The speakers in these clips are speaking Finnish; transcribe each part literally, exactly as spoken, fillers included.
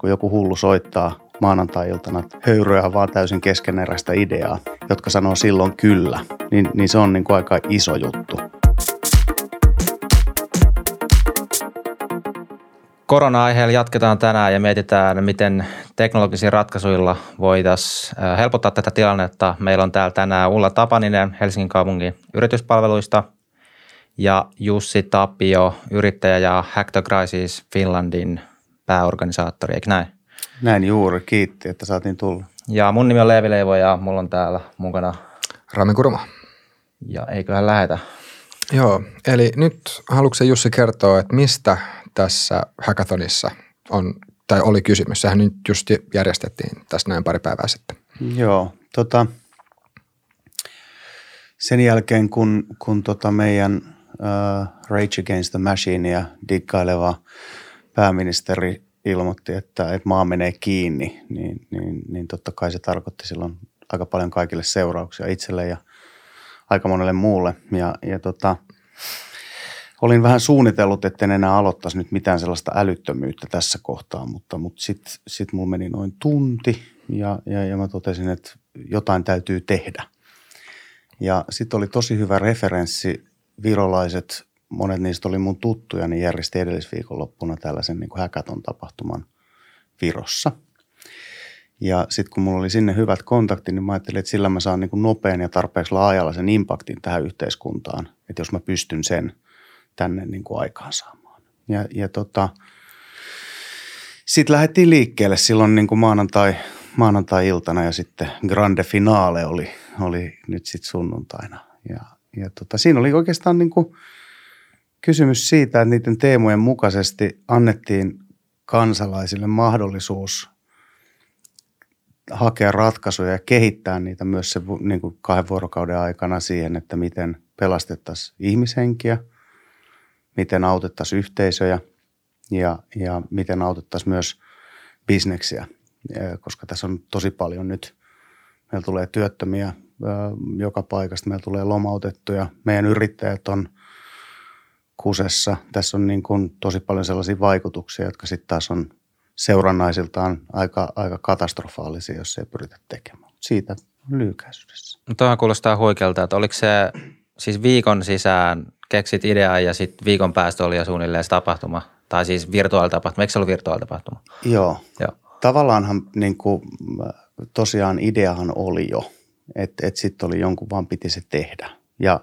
kun joku hullu soittaa maanantai-iltana höyryä vaan täysin keskeneräistä ideaa, jotka sanoo silloin kyllä, niin, niin se on niin kuin aika iso juttu. Korona-aiheella jatketaan tänään ja mietitään, miten teknologisilla ratkaisuilla voitaisiin helpottaa tätä tilannetta. Meillä on täällä tänään Ulla Tapaninen Helsingin kaupungin yrityspalveluista ja Jussi Tapio, yrittäjä ja Hack the Crisis Finlandin pääorganisaattori, eikö näin? Näin juuri, kiitti, että saatiin tulla. Ja mun nimi on Leivi Leivo ja mulla on täällä mukana Rami Kurma. Ja eiköhän lähetä. Joo, eli nyt haluatko Jussi kertoa, että mistä tässä hackathonissa on, tai oli kysymys. Sehän nyt just järjestettiin tässä näin pari päivää sitten. Joo, tota, sen jälkeen kun, kun tota meidän uh, Rage Against the Machine ja diggaileva pääministeri ilmoitti, että, että maa menee kiinni, niin, niin, niin totta kai se tarkoitti silloin aika paljon kaikille seurauksia itselle ja aika monelle muulle. Ja, ja tota, olin vähän suunnitellut, että en enää aloittaisi nyt mitään sellaista älyttömyyttä tässä kohtaa, mutta, mutta sitten sit mulla meni noin tunti ja, ja, ja mä totesin, että jotain täytyy tehdä. Ja sitten oli tosi hyvä referenssi, virolaiset, monet niistä oli mun tuttuja, niin järjesti edellisviikonloppuna tällaisen niin kuin hackathon-tapahtuman Virossa. Ja sitten kun mulla oli sinne hyvät kontaktit, niin mä ajattelin, että sillä mä saan niin kuin nopean ja tarpeeksi laajalla sen impaktin tähän yhteiskuntaan, että jos mä pystyn sen tänne niin kuin aikaan saamaan. Ja, ja tota, sitten lähdettiin liikkeelle silloin niin kuin maanantai, maanantai-iltana ja sitten grande finale oli, oli nyt sitten sunnuntaina. Ja, ja tota, siinä oli oikeastaan niin kuin kysymys siitä, että niiden teemojen mukaisesti annettiin kansalaisille mahdollisuus hakea ratkaisuja ja kehittää niitä myös se, niin kuin kahden vuorokauden aikana siihen, että miten pelastettaisiin ihmishenkiä, miten autettaisiin yhteisöjä ja, ja miten autettaisiin myös bisneksiä, koska tässä on tosi paljon nyt. Meillä tulee työttömiä joka paikasta, meillä tulee lomautettuja, meidän yrittäjät on kusessa. Tässä on niin kuin tosi paljon sellaisia vaikutuksia, jotka sitten taas on seurannaisiltaan aika, aika katastrofaalisia, jos ei pyritä tekemään. Siitä lyhykäisyydessä. No tuohan kuulostaa huikealta, että oliko se siis viikon sisään keksit ideaa ja sitten viikon päästä oli jo suunnilleen se tapahtuma, tai siis virtuaalitapahtuma. Eikö se ollut virtuaalitapahtuma? Joo. Joo. Tavallaanhan niin kuin, tosiaan ideahan oli jo, että et sitten oli jonkun vaan piti se tehdä. Ja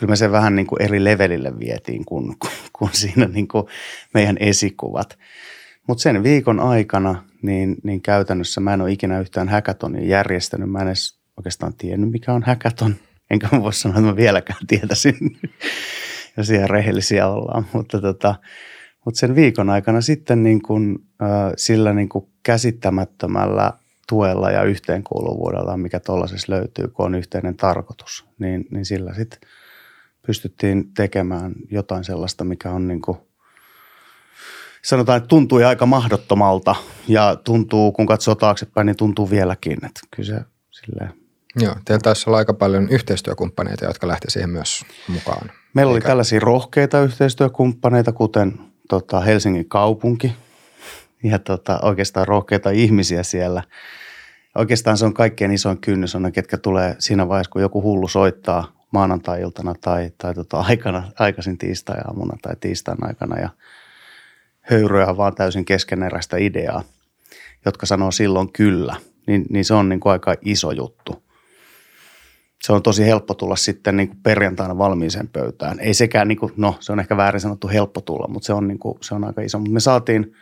kyllä me sen vähän niin kuin eri levelille vietiin kuin, kuin siinä niin kuin meidän esikuvat. Mutta sen viikon aikana niin, niin käytännössä mä en ole ikinä yhtään hackathonia järjestänyt. Mä en edes oikeastaan tiennyt, mikä on hackathon. Enkä mä voi sanoa, että mä vieläkään tietäisin, jos ihan rehellisiä ollaan. Mutta, tota, mutta sen viikon aikana sitten niin kuin, äh, sillä niin kuin käsittämättömällä tuella ja yhteenkuuluvuudella, mikä tuollaisessa löytyy, kun on yhteinen tarkoitus, niin, niin sillä sitten pystyttiin tekemään jotain sellaista, mikä on niin kuin, sanotaan, että tuntui aika mahdottomalta ja tuntuu, kun katsoo taaksepäin, niin tuntuu vieläkin, että kyllä se silleen. Joo, teillä taisi olla aika paljon yhteistyökumppaneita, jotka lähti siihen myös mukaan. Meillä oli eikä tällaisia rohkeita yhteistyökumppaneita, kuten tota, Helsingin kaupunki ja tota, oikeastaan rohkeita ihmisiä siellä. Oikeastaan se on kaikkein isoin kynnys on ne, ketkä tulee siinä vaiheessa, kun joku hullu soittaa maanantai-iltana tai, tai tota, aikana, aikaisin tiistai-aamuna tai tiistain aikana ja höyryä vaan täysin keskeneräistä ideaa, jotka sanoo silloin kyllä, niin, niin se on niin kuin aika iso juttu. Se on tosi helppo tulla sitten niin kuin perjantaina valmiiseen pöytään. Ei sekään, niin kuin, no se on ehkä väärin sanottu helppo tulla, mutta se on, niin kuin, se on aika iso. Mutta me saatiin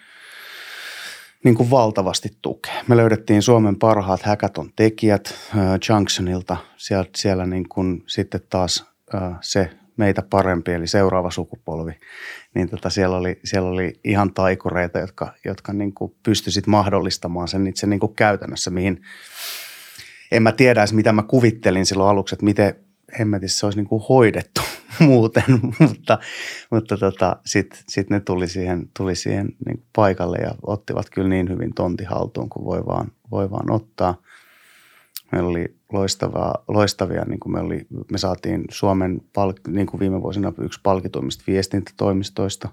niin kuin valtavasti tukea. Me löydettiin Suomen parhaat hackathon-tekijät äh, Junctionilta. Siellä, siellä niin kuin sitten taas äh, se meitä parempi, eli seuraava sukupolvi, niin tota siellä, oli, siellä oli ihan taikureita, jotka, jotka niin kuin pystyisit mahdollistamaan sen itse niin kuin käytännössä, mihin en mä tiedä edes, mitä mä kuvittelin silloin aluksi, että miten hemmetissä se olisi niin kuin hoidettu muuten, mutta, mutta tota, sitten sit ne tuli siihen, tuli siihen niin kuin paikalle ja ottivat kyllä niin hyvin tontin haltuun kuin voi vaan, voi vaan ottaa. Meillä oli loistavaa, loistavia, niin kuin me, oli, me saatiin Suomen palk- niin kuin viime vuosina yksi palkituimmista viestintätoimistoista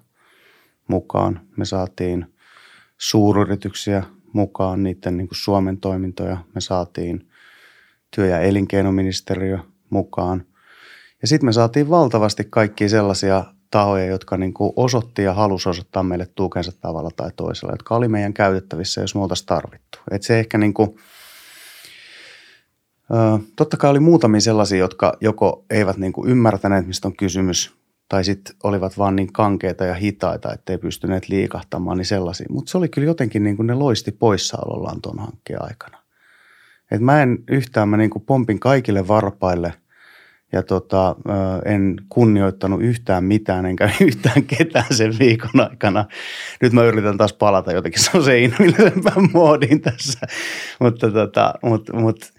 mukaan. Me saatiin suuryrityksiä mukaan, niiden niin kuin Suomen toimintoja. Me saatiin työ- ja elinkeinoministeriö mukaan. Ja sitten me saatiin valtavasti kaikkia sellaisia tahoja, jotka niin kuin osoitti ja halusi osoittaa meille tukensa tavalla tai toisella, jotka oli meidän käytettävissä, jos me oltaisiin tarvittu. Et se ehkä niin kuin, totta kai oli muutamia sellaisia, jotka joko eivät niin kuin ymmärtäneet, mistä on kysymys, tai sitten olivat vaan niin kankeita ja hitaita, ettei pystyneet liikahtamaan, niin sellaisia. Mutta se oli kyllä jotenkin niin kuin ne loisti poissaolollaan tuon hankkeen aikana. Et mä en yhtään, mä niin kuin pompin kaikille varpaille ja tota, en kunnioittanut yhtään mitään, enkä yhtään ketään sen viikon aikana. Nyt mä yritän taas palata jotenkin sellaiseen innoillisempään moodiin tässä, mutta tota, mut, mut.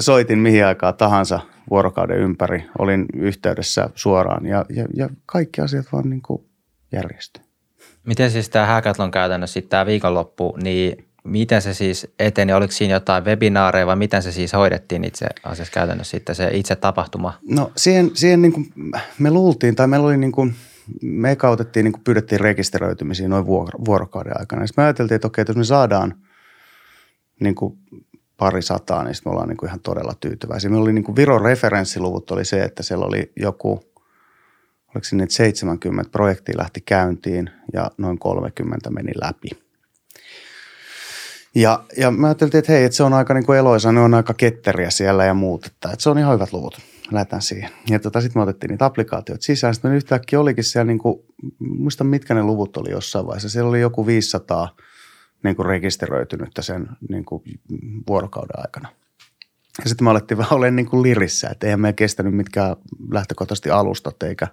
Soitin mihin aikaa tahansa vuorokauden ympäri, olin yhteydessä suoraan ja, ja, ja kaikki asiat vaan niin kuin järjestyi. Miten siis tämä hackathon käytännössä sitten tämä viikonloppu, niin miten se siis eteni? Oliko siinä jotain webinaareja vai miten se siis hoidettiin itse asiassa käytännössä sitten se itse tapahtuma? No siihen, siihen niin kuin me luultiin tai meillä oli niin kuin, me eka otettiin niin kuin pyydettiin rekisteröitymisiä noin vuorokauden aikana. Sitten me ajateltiin, että okei, että jos me saadaan niin kuin pari sataa, niin sitten me ollaan niin kuin ihan todella tyytyväisiä. Meillä oli niin kuin Viron referenssiluvut oli se, että siellä oli joku, oliko sinne seitsemänkymmentä projektia lähti käyntiin ja noin kolmekymmentä meni läpi. Ja, ja mä ajattelin, että hei, että se on aika niin kuin eloisa, ne on aika ketteriä siellä ja muuta. Että se on ihan hyvät luvut, lähdetään siihen. Ja tota, sitten me otettiin niitä applikaatioita sisään. Sitten me yhtäkkiä olikin siellä, niin kuin, muistan mitkä ne luvut oli jossain vaiheessa, siellä oli joku viisisataa niin kuin rekisteröitynyttä sen niin kuin vuorokauden aikana. Ja sitten me alettiin vähän olemaan niin kuin lirissä, että eihän me kestänyt mitkään lähtökohtaisesti alustat eikä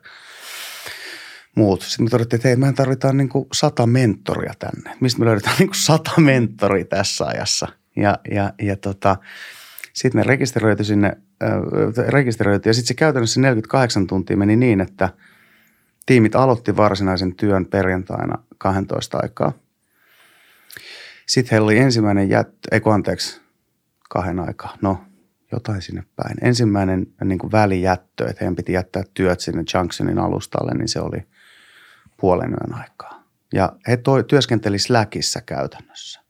muut. Sitten me todettiin, että hei, mehän tarvitaan niin kuin sata mentoria tänne. Mistä me löydetään niin kuin sata mentoria tässä ajassa? Ja, ja, ja tota, sitten ne rekisteröity sinne, äh, rekisteröity ja sitten se käytännössä neljäkymmentäkahdeksan tuntia meni niin, että tiimit aloitti varsinaisen työn perjantaina kaksitoista aikaa. Sitten heillä oli ensimmäinen jättö, ei kun anteeksi, kahden aikaa, no jotain sinne päin. Ensimmäinen niin kuin välijättö, että heidän piti jättää työt sinne Junctionin alustalle, niin se oli puolen yön aikaa. Ja he toi, työskenteli Slackissa käytännössä.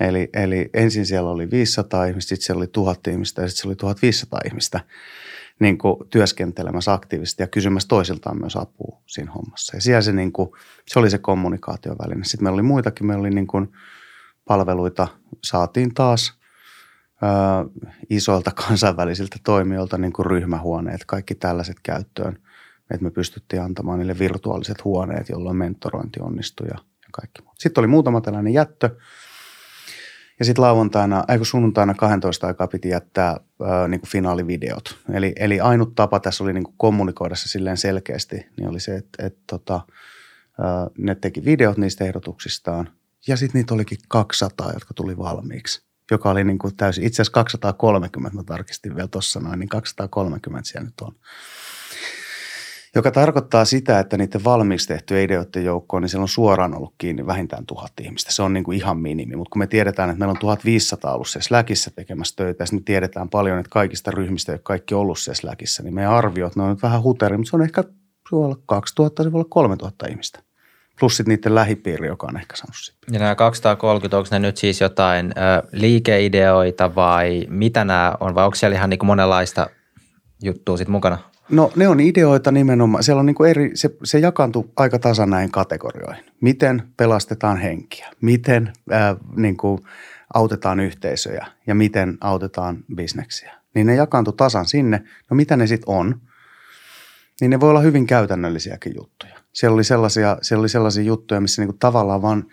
Eli, eli ensin siellä oli viisisataa ihmistä, sitten siellä oli tuhat ihmistä ja sitten siellä oli tuhatviisisataa ihmistä niin kuin työskentelemässä aktiivisesti ja kysymässä toisiltaan myös apua siinä hommassa. Ja siellä se, niin kuin, se oli se kommunikaatioväline. Sitten meillä oli muitakin, meillä oli niin kuin palveluita, saatiin taas ö, isoilta kansainvälisiltä toimijoilta niin kuin ryhmähuoneet, kaikki tällaiset käyttöön, että me pystyttiin antamaan niille virtuaaliset huoneet, jolloin mentorointi onnistui ja kaikki muut. Sitten oli muutama tällainen jättö. Ja sitten lauantaina, eikö sunnuntaina kaksitoista aikaa piti jättää ö, niin kuin finaalivideot. Eli, eli ainut tapa tässä oli niin kuin kommunikoida se silleen selkeästi, niin oli se, että et, tota, ne teki videot niistä ehdotuksistaan. Ja sitten niitä olikin kaksisataa, jotka tuli valmiiksi, joka oli niin kuin täysin, itse asiassa kaksisataakolmekymmentä, mä tarkistin vielä tuossa noin, niin kaksisataakolmekymmentä siellä nyt on. Joka tarkoittaa sitä, että niiden valmiiksi tehtyjen ideoiden joukkoon, niin siellä on suoraan ollut kiinni vähintään tuhat ihmistä. Se on niin kuin ihan minimi, mutta kun me tiedetään, että meillä on tuhatviisisataa ollut siellä Slackissä tekemässä töitä, ja sitten me tiedetään paljon, että kaikista ryhmistä ei ole kaikki ollut siellä Slackissä, niin meidän arviot, ne on nyt vähän huteri, mutta se on ehkä se voi olla kaksituhatta, se voi olla kolmetuhatta ihmistä. Plus sitten niiden lähipiiri, joka on ehkä saanut sitten. Ja nämä kaksisataakolmekymmentä, onko ne nyt siis jotain ö, liikeideoita vai mitä nämä on, vai onko siellä ihan niin kuin monenlaista juttua sitten mukana? No ne on ideoita nimenomaan. Siellä on niin kuin eri, se, se jakaantuu aika tasan näihin kategorioihin. Miten pelastetaan henkiä, miten ää, niin kuin autetaan yhteisöjä ja miten autetaan bisneksiä. Niin ne jakaantuu tasan sinne. No mitä ne sitten on? Niin ne voi olla hyvin käytännöllisiäkin juttuja. Siellä oli sellaisia, siellä oli sellaisia juttuja, missä niin kuin tavallaan vaan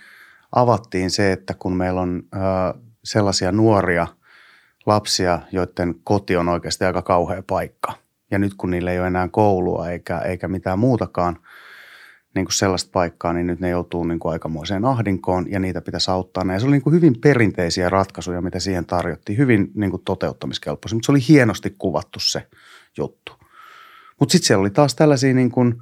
avattiin se, että kun meillä on ää, sellaisia nuoria lapsia, joiden koti on oikeasti aika kauhea paikka. Ja nyt kun niillä ei ole enää koulua eikä, eikä mitään muutakaan niin kuin sellaista paikkaa, niin nyt ne joutuu niin kuin aikamoiseen ahdinkoon ja niitä pitäisi auttaa. Ja se oli niin kuin hyvin perinteisiä ratkaisuja, mitä siihen tarjottiin, hyvin niin kuin toteuttamiskelpoisia, mutta se oli hienosti kuvattu se juttu. Mutta sitten siellä oli taas tällaisia, niin kuin,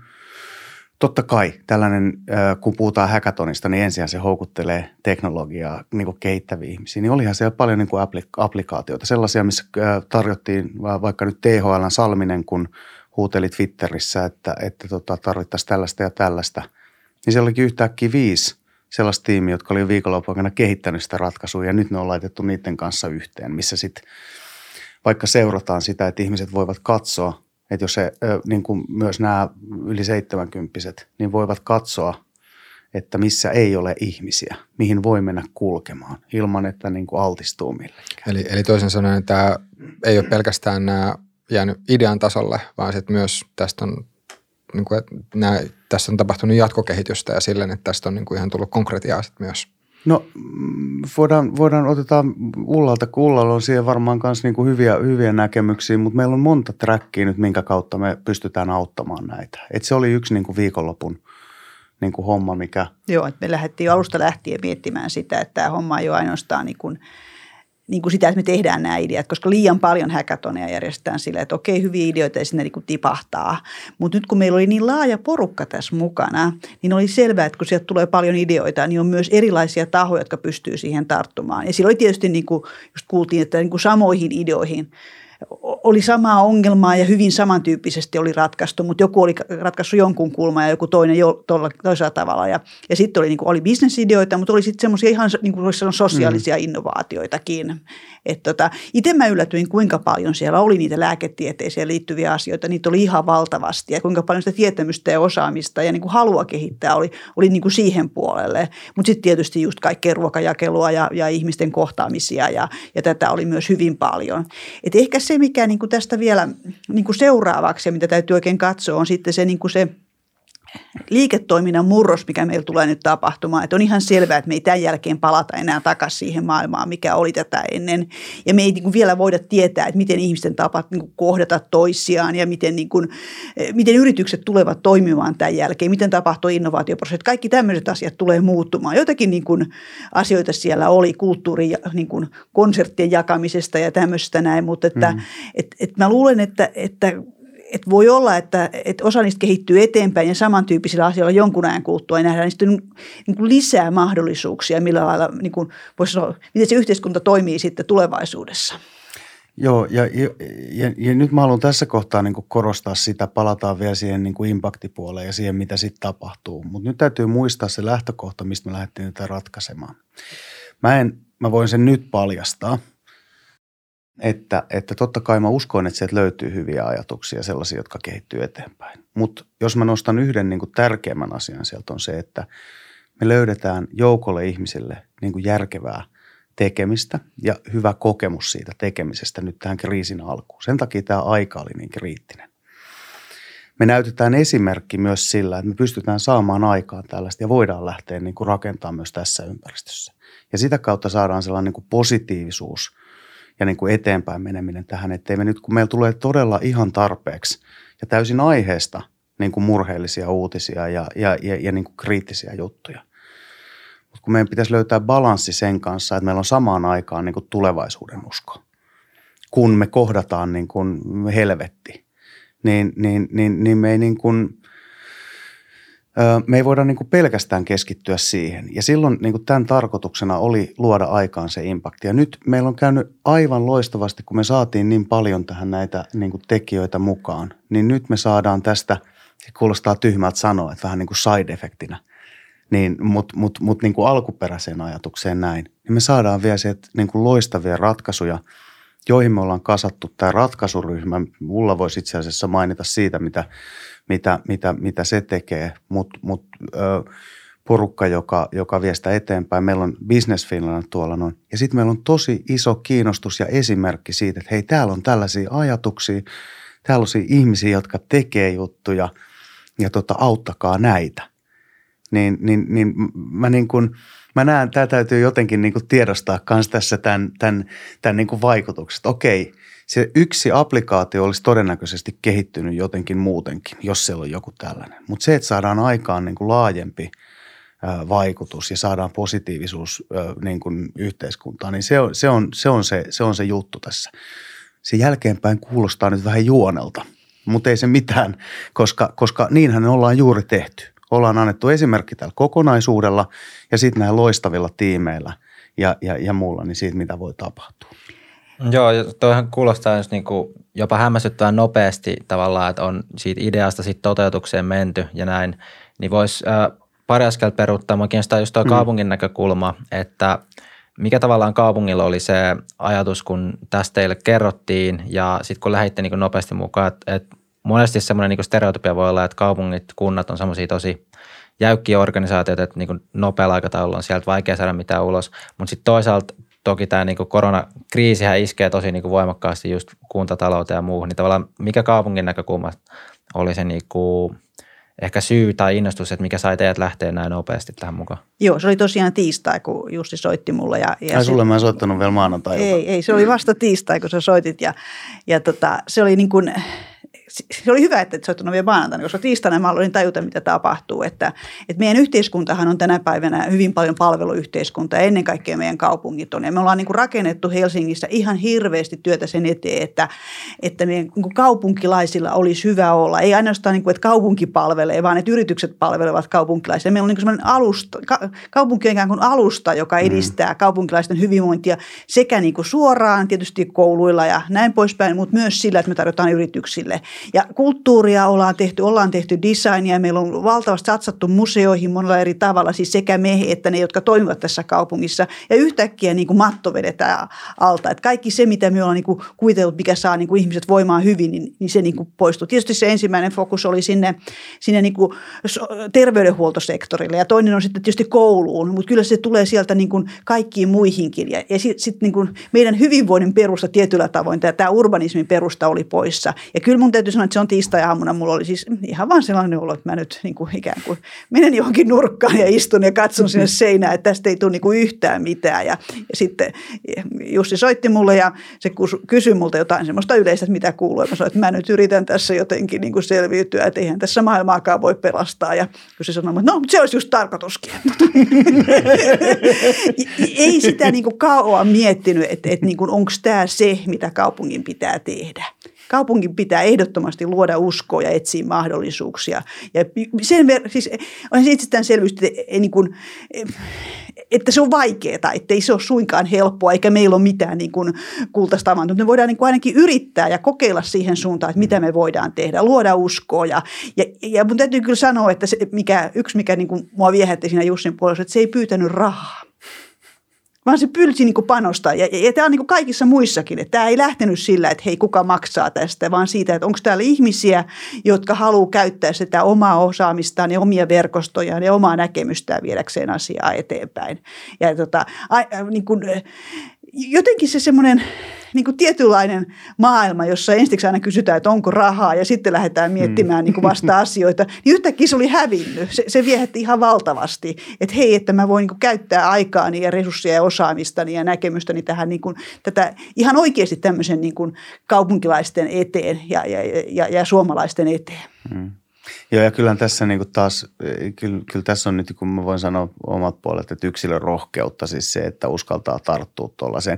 totta kai tällainen, kun puhutaan hackathonista, niin ensin se houkuttelee teknologiaa niin kuin kehittäviä ihmisiä. Niin olihan siellä paljon niin kuin applikaatioita, sellaisia, missä tarjottiin vaikka nyt T H L:n Salminen, kun huuteli Twitterissä, että, että tota, tarvittaisiin tällaista ja tällaista. Niin siellä olikin yhtäkkiä viisi sellaista tiimiä, jotka oli viikonloppuaikana kehittänyt sitä ratkaisua ja nyt ne on laitettu niiden kanssa yhteen, missä sitten vaikka seurataan sitä, että ihmiset voivat katsoa, että jos he, niin kuin myös nämä yli seitsemänkymppiset, niin voivat katsoa, että missä ei ole ihmisiä, mihin voi mennä kulkemaan ilman, että niin kuin altistuu millekään. Eli, eli toisin sanoen, että tämä ei ole pelkästään nämä jäänyt idean tasolle, vaan sitten myös tästä on, niin kuin, että nämä, tässä on tapahtunut jatkokehitystä ja silleen, että tästä on niin kuin ihan tullut konkretiaa sitten myös. No voidaan, voidaan otetaan Ullalta, kun Ullalla on siihen varmaan myös niin kuin hyviä, hyviä näkemyksiä, mutta meillä on monta trackia nyt, minkä kautta me pystytään auttamaan näitä. Et se oli yksi niin kuin viikonlopun niin kuin homma, mikä... Joo, että me lähdettiin alusta lähtien miettimään sitä, että tämä homma ei ole ainoastaan niin kuin, niin kuin sitä, että me tehdään nämä ideat, koska liian paljon hackathoneja järjestetään sillä, että okei, hyviä ideoita ei sinne niin kuin tipahtaa. Mutta nyt kun meillä oli niin laaja porukka tässä mukana, niin oli selvää, että kun sieltä tulee paljon ideoita, niin on myös erilaisia tahoja, jotka pystyy siihen tarttumaan. Ja silloin oli tietysti, niin kuin just kuultiin, että niin kuin samoihin ideoihin oli samaa ongelmaa ja hyvin samantyyppisesti oli ratkaistu, mutta joku oli ratkaissut jonkun kulman ja joku toinen jo, tolla, toisella tavalla. Ja, ja sitten oli, niin oli bisnesideoita, mutta oli sitten semmoisia ihan niin kuin voisi sanoa, sosiaalisia mm. innovaatioitakin. Et tota, itse mä yllätyin, kuinka paljon siellä oli niitä lääketieteeseen liittyviä asioita. Niitä oli ihan valtavasti ja kuinka paljon sitä tietämystä ja osaamista ja niin kuin halua kehittää oli, oli niin kuin siihen puolelle. Mutta sitten tietysti just kaikkea ruokajakelua ja, ja ihmisten kohtaamisia ja, ja tätä oli myös hyvin paljon. Et ehkä se, mikä niin kuin tästä vielä niin kuin seuraavaksi ja mitä täytyy oikein katsoa, on sitten se, niin kuin se liiketoiminnan murros, mikä meillä tulee nyt tapahtumaan. Että on ihan selvää, että me ei tämän jälkeen palata enää takaisin siihen maailmaan, mikä oli tätä ennen. Ja me ei niin kuin vielä voida tietää, että miten ihmisten tapat niin kuin kohdata toisiaan ja miten, niin kuin, miten yritykset tulevat toimimaan tämän jälkeen, miten tapahtuu innovaatioprosessit. Kaikki tämmöiset asiat tulee muuttumaan. Joitakin niin kuin asioita siellä oli kulttuuri niin kuin konserttien jakamisesta ja tämmöistä näin, mutta että, mm. et, et mä luulen, että, että Et voi olla, että et osa niistä kehittyy eteenpäin ja samantyyppisillä asioilla jonkun ajan kuluttua ei nähdä niistä niin lisää mahdollisuuksia, millä lailla, niin kuin voisi sanoa, miten se yhteiskunta toimii sitten tulevaisuudessa. Joo, ja, ja, ja, ja nyt mä haluan tässä kohtaa niin kuin korostaa sitä, palataan vielä siihen niin kuin impaktipuoleen ja siihen, mitä sitten tapahtuu. Mutta nyt täytyy muistaa se lähtökohta, mistä me lähdettiin tätä ratkaisemaan. Mä, en, mä voin sen nyt paljastaa. Että, että totta kai mä uskon, että sieltä löytyy hyviä ajatuksia, sellaisia, jotka kehittyy eteenpäin. Mutta jos mä nostan yhden niin kuin tärkeimmän asian sieltä on se, että me löydetään joukolle ihmisille niin kuin järkevää tekemistä ja hyvä kokemus siitä tekemisestä nyt tähän kriisin alkuun. Sen takia tämä aika oli niin kriittinen. Me näytetään esimerkki myös sillä, että me pystytään saamaan aikaan tällaista ja voidaan lähteä niin kuin rakentamaan myös tässä ympäristössä. Ja sitä kautta saadaan sellainen niin kuin positiivisuus ja niin kuin eteenpäin meneminen tähän, ettei me nyt, kun meillä tulee todella ihan tarpeeksi ja täysin aiheesta niin kuin murheellisia uutisia ja, ja, ja, ja niin kuin kriittisiä juttuja. Mutta kun meidän pitäisi löytää balanssi sen kanssa, että meillä on samaan aikaan niin kuin tulevaisuuden usko, kun me kohdataan niin kuin helvetti, niin, niin, niin, niin me ei niin kuin... Me ei voida niin kuin pelkästään keskittyä siihen ja silloin niin kuin tämän tarkoituksena oli luoda aikaan se impakti. Ja nyt meillä on käynyt aivan loistavasti, kun me saatiin niin paljon tähän näitä niin kuin tekijöitä mukaan, niin nyt me saadaan tästä, se kuulostaa tyhmältä sanoa, että vähän niin kuin side-efektinä, niin, mutta mut, mut niin kuin alkuperäiseen ajatukseen näin. Ja me saadaan vielä se, että niin kuin loistavia ratkaisuja, joihin me ollaan kasattu tämä ratkaisuryhmä. Ulla voisi itse asiassa mainita siitä, mitä... Mitä, mitä, mitä se tekee, mutta mut, porukka, joka, joka vie sitä eteenpäin. Meillä on Business Finland tuolla noin. Ja sitten meillä on tosi iso kiinnostus ja esimerkki siitä, että hei, täällä on tällaisia ajatuksia, täällä on ihmisiä, jotka tekee juttuja ja tota, auttakaa näitä. Niin, niin, niin mä niin kuin, mä näen, tämä täytyy jotenkin niin kuin tiedostaa myös tässä tämän, tämän, tämän niin kuin vaikutukset. Okei. Se yksi applikaatio olisi todennäköisesti kehittynyt jotenkin muutenkin, jos siellä on joku tällainen. Mutta se, että saadaan aikaan niin kuin laajempi vaikutus ja saadaan positiivisuus niin kuin yhteiskuntaan, niin se on se, on, se, on se, se on se juttu tässä. Se jälkeenpäin kuulostaa nyt vähän juonelta, mutta ei se mitään, koska, koska niinhän ne ollaan juuri tehty. Ollaan annettu esimerkki tällä kokonaisuudella ja sitten näillä loistavilla tiimeillä ja, ja, ja muulla, niin siitä mitä voi tapahtua. Joo, toihan kuulostaa jos niinku jopa hämmästyttävän nopeasti tavallaan, että on siitä ideasta sit toteutukseen menty ja näin, niin voisi pari askel peruuttaa. Mä kiinnostaa just tuo mm. kaupungin näkökulma, että mikä tavallaan kaupungilla oli se ajatus, kun tästä teille kerrottiin ja sitten kun lähditte niin kuin nopeasti mukaan, että, että monesti semmoinen niin kuin stereotypia voi olla, että kaupungit, kunnat on semmoisia tosi jäykkiä organisaatioita, että niin kuin nopealla aikataululla on sieltä vaikea saada mitään ulos, mutta sitten toisaalta toki tämä niin kuin koronakriisihän iskee tosi niin kuin voimakkaasti just kuntatalouteen ja muuhun, niin tavallaan mikä kaupungin näkökulma oli se niin kuin ehkä syy tai innostus, että mikä sai teidät lähteä näin nopeasti tähän mukaan? Joo, se oli tosiaan tiistai, kun Jussi soitti mulle. Ja, ja Ai sulle se, mä en soittanut vielä maanantai. Ei, ei, se oli vasta tiistai, kun sä soitit ja, ja tota, se oli niin kuin, se oli hyvä, että et soittanut vielä maanantaina, koska tiistaina mä aloin tajuta, mitä tapahtuu. Että, että meidän yhteiskuntahan on tänä päivänä hyvin paljon palveluyhteiskunta ja ennen kaikkea meidän kaupungit on. Ja me ollaan niin kuin rakennettu Helsingissä ihan hirveästi työtä sen eteen, että, että meidän niin kuin kaupunkilaisilla olisi hyvä olla. Ei ainoastaan, niin kuin, että kaupunki palvelee, vaan että yritykset palvelevat kaupunkilaisia. Meillä on niin kuin alusta, ka, kaupunki on ikään kuin alusta, joka edistää mm. kaupunkilaisten hyvinvointia sekä niin kuin suoraan tietysti kouluilla ja näin poispäin, mutta myös sillä, että me tarjotaan yrityksille. Ja kulttuuria ollaan tehty, ollaan tehty designia, meillä on valtavasti satsattu museoihin monella eri tavalla, siis sekä me että ne, jotka toimivat tässä kaupungissa. Ja yhtäkkiä niin kuin matto vedetään alta, että kaikki se, mitä me ollaan niin kuin kuvitellut, mikä saa niin kuin ihmiset voimaan hyvin, niin, niin se niin kuin poistuu. Tietysti se ensimmäinen fokus oli sinne, sinne niin kuin terveydenhuoltosektorille ja toinen on sitten tietysti kouluun, mutta kyllä se tulee sieltä niin kuin kaikkiin muihinkin. Ja, ja sitten sit niin kuin meidän hyvinvoinnin perusta tietyllä tavoin, tämä, tämä urbanismin perusta oli poissa. Ja kyllä mun täytyy sanoa, että se on tiistai-aamuna. Mulla oli siis ihan vaan sellainen olo, että mä nyt niin kuin ikään kuin menen johonkin nurkkaan ja istun ja katson sinne seinään, että tästä ei tule niin kuin yhtään mitään. Ja, ja sitten Jussi soitti mulle ja se kysyi multa jotain semmoista yleistä, että mitä kuuluu. Ja mä sanoin, että mä nyt yritän tässä jotenkin niin kuin selviytyä, että eihän tässä maailmaakaan voi pelastaa. Ja kun se sanoi, että no, se olisi just tarkoituskin. Ei sitä niin kuin kauan miettinyt, että, että niin kuin onko tämä se, mitä kaupungin pitää tehdä. Kaupungin pitää ehdottomasti luoda uskoa ja etsiä mahdollisuuksia. Ja sen ver- siis on se itsestäänselvyys, että se on vaikeaa, ettei se ole suinkaan helppoa, eikä meillä ole mitään niin kuin kultaista avantoa. Me voidaan niin kuin ainakin yrittää ja kokeilla siihen suuntaan, että mitä me voidaan tehdä, luoda uskoa. Ja, ja, ja mun täytyy kyllä sanoa, että se, mikä, yksi mikä niin kuin mua viehätti siinä Jussin puolesta, että se ei pyytänyt rahaa. Vaan se pyrsi niin kuin panostaa ja, ja, ja tämä on niin kuin kaikissa muissakin, että tämä ei lähtenyt sillä, että hei kuka maksaa tästä, vaan siitä, että onko täällä ihmisiä, jotka haluaa käyttää sitä omaa osaamistaan ja omia verkostojaan ja omaa näkemystään viedäkseen asiaa eteenpäin. Ja tota, a, niin kuin, jotenkin se semmoinen niin kuin tietynlainen maailma, jossa ensiksi aina kysytään, että onko rahaa ja sitten lähdetään miettimään mm. niin kuin vasta asioita, niin yhtäkkiä se oli hävinnyt. Se, se viehätti ihan valtavasti, että hei, että mä voin niin kuin käyttää aikaani ja resursseja ja osaamistani ja näkemystäni tähän niin kuin, tätä, ihan oikeasti tämmöisen niin kuin kaupunkilaisten eteen ja, ja, ja, ja suomalaisten eteen. Mm. Joo, ja kyllähän tässä niin kuin taas, kyllä, kyllä tässä on nyt, kun mä voin sanoa omat puolet, että yksilön rohkeutta, siis se, että uskaltaa tarttua tuollaiseen.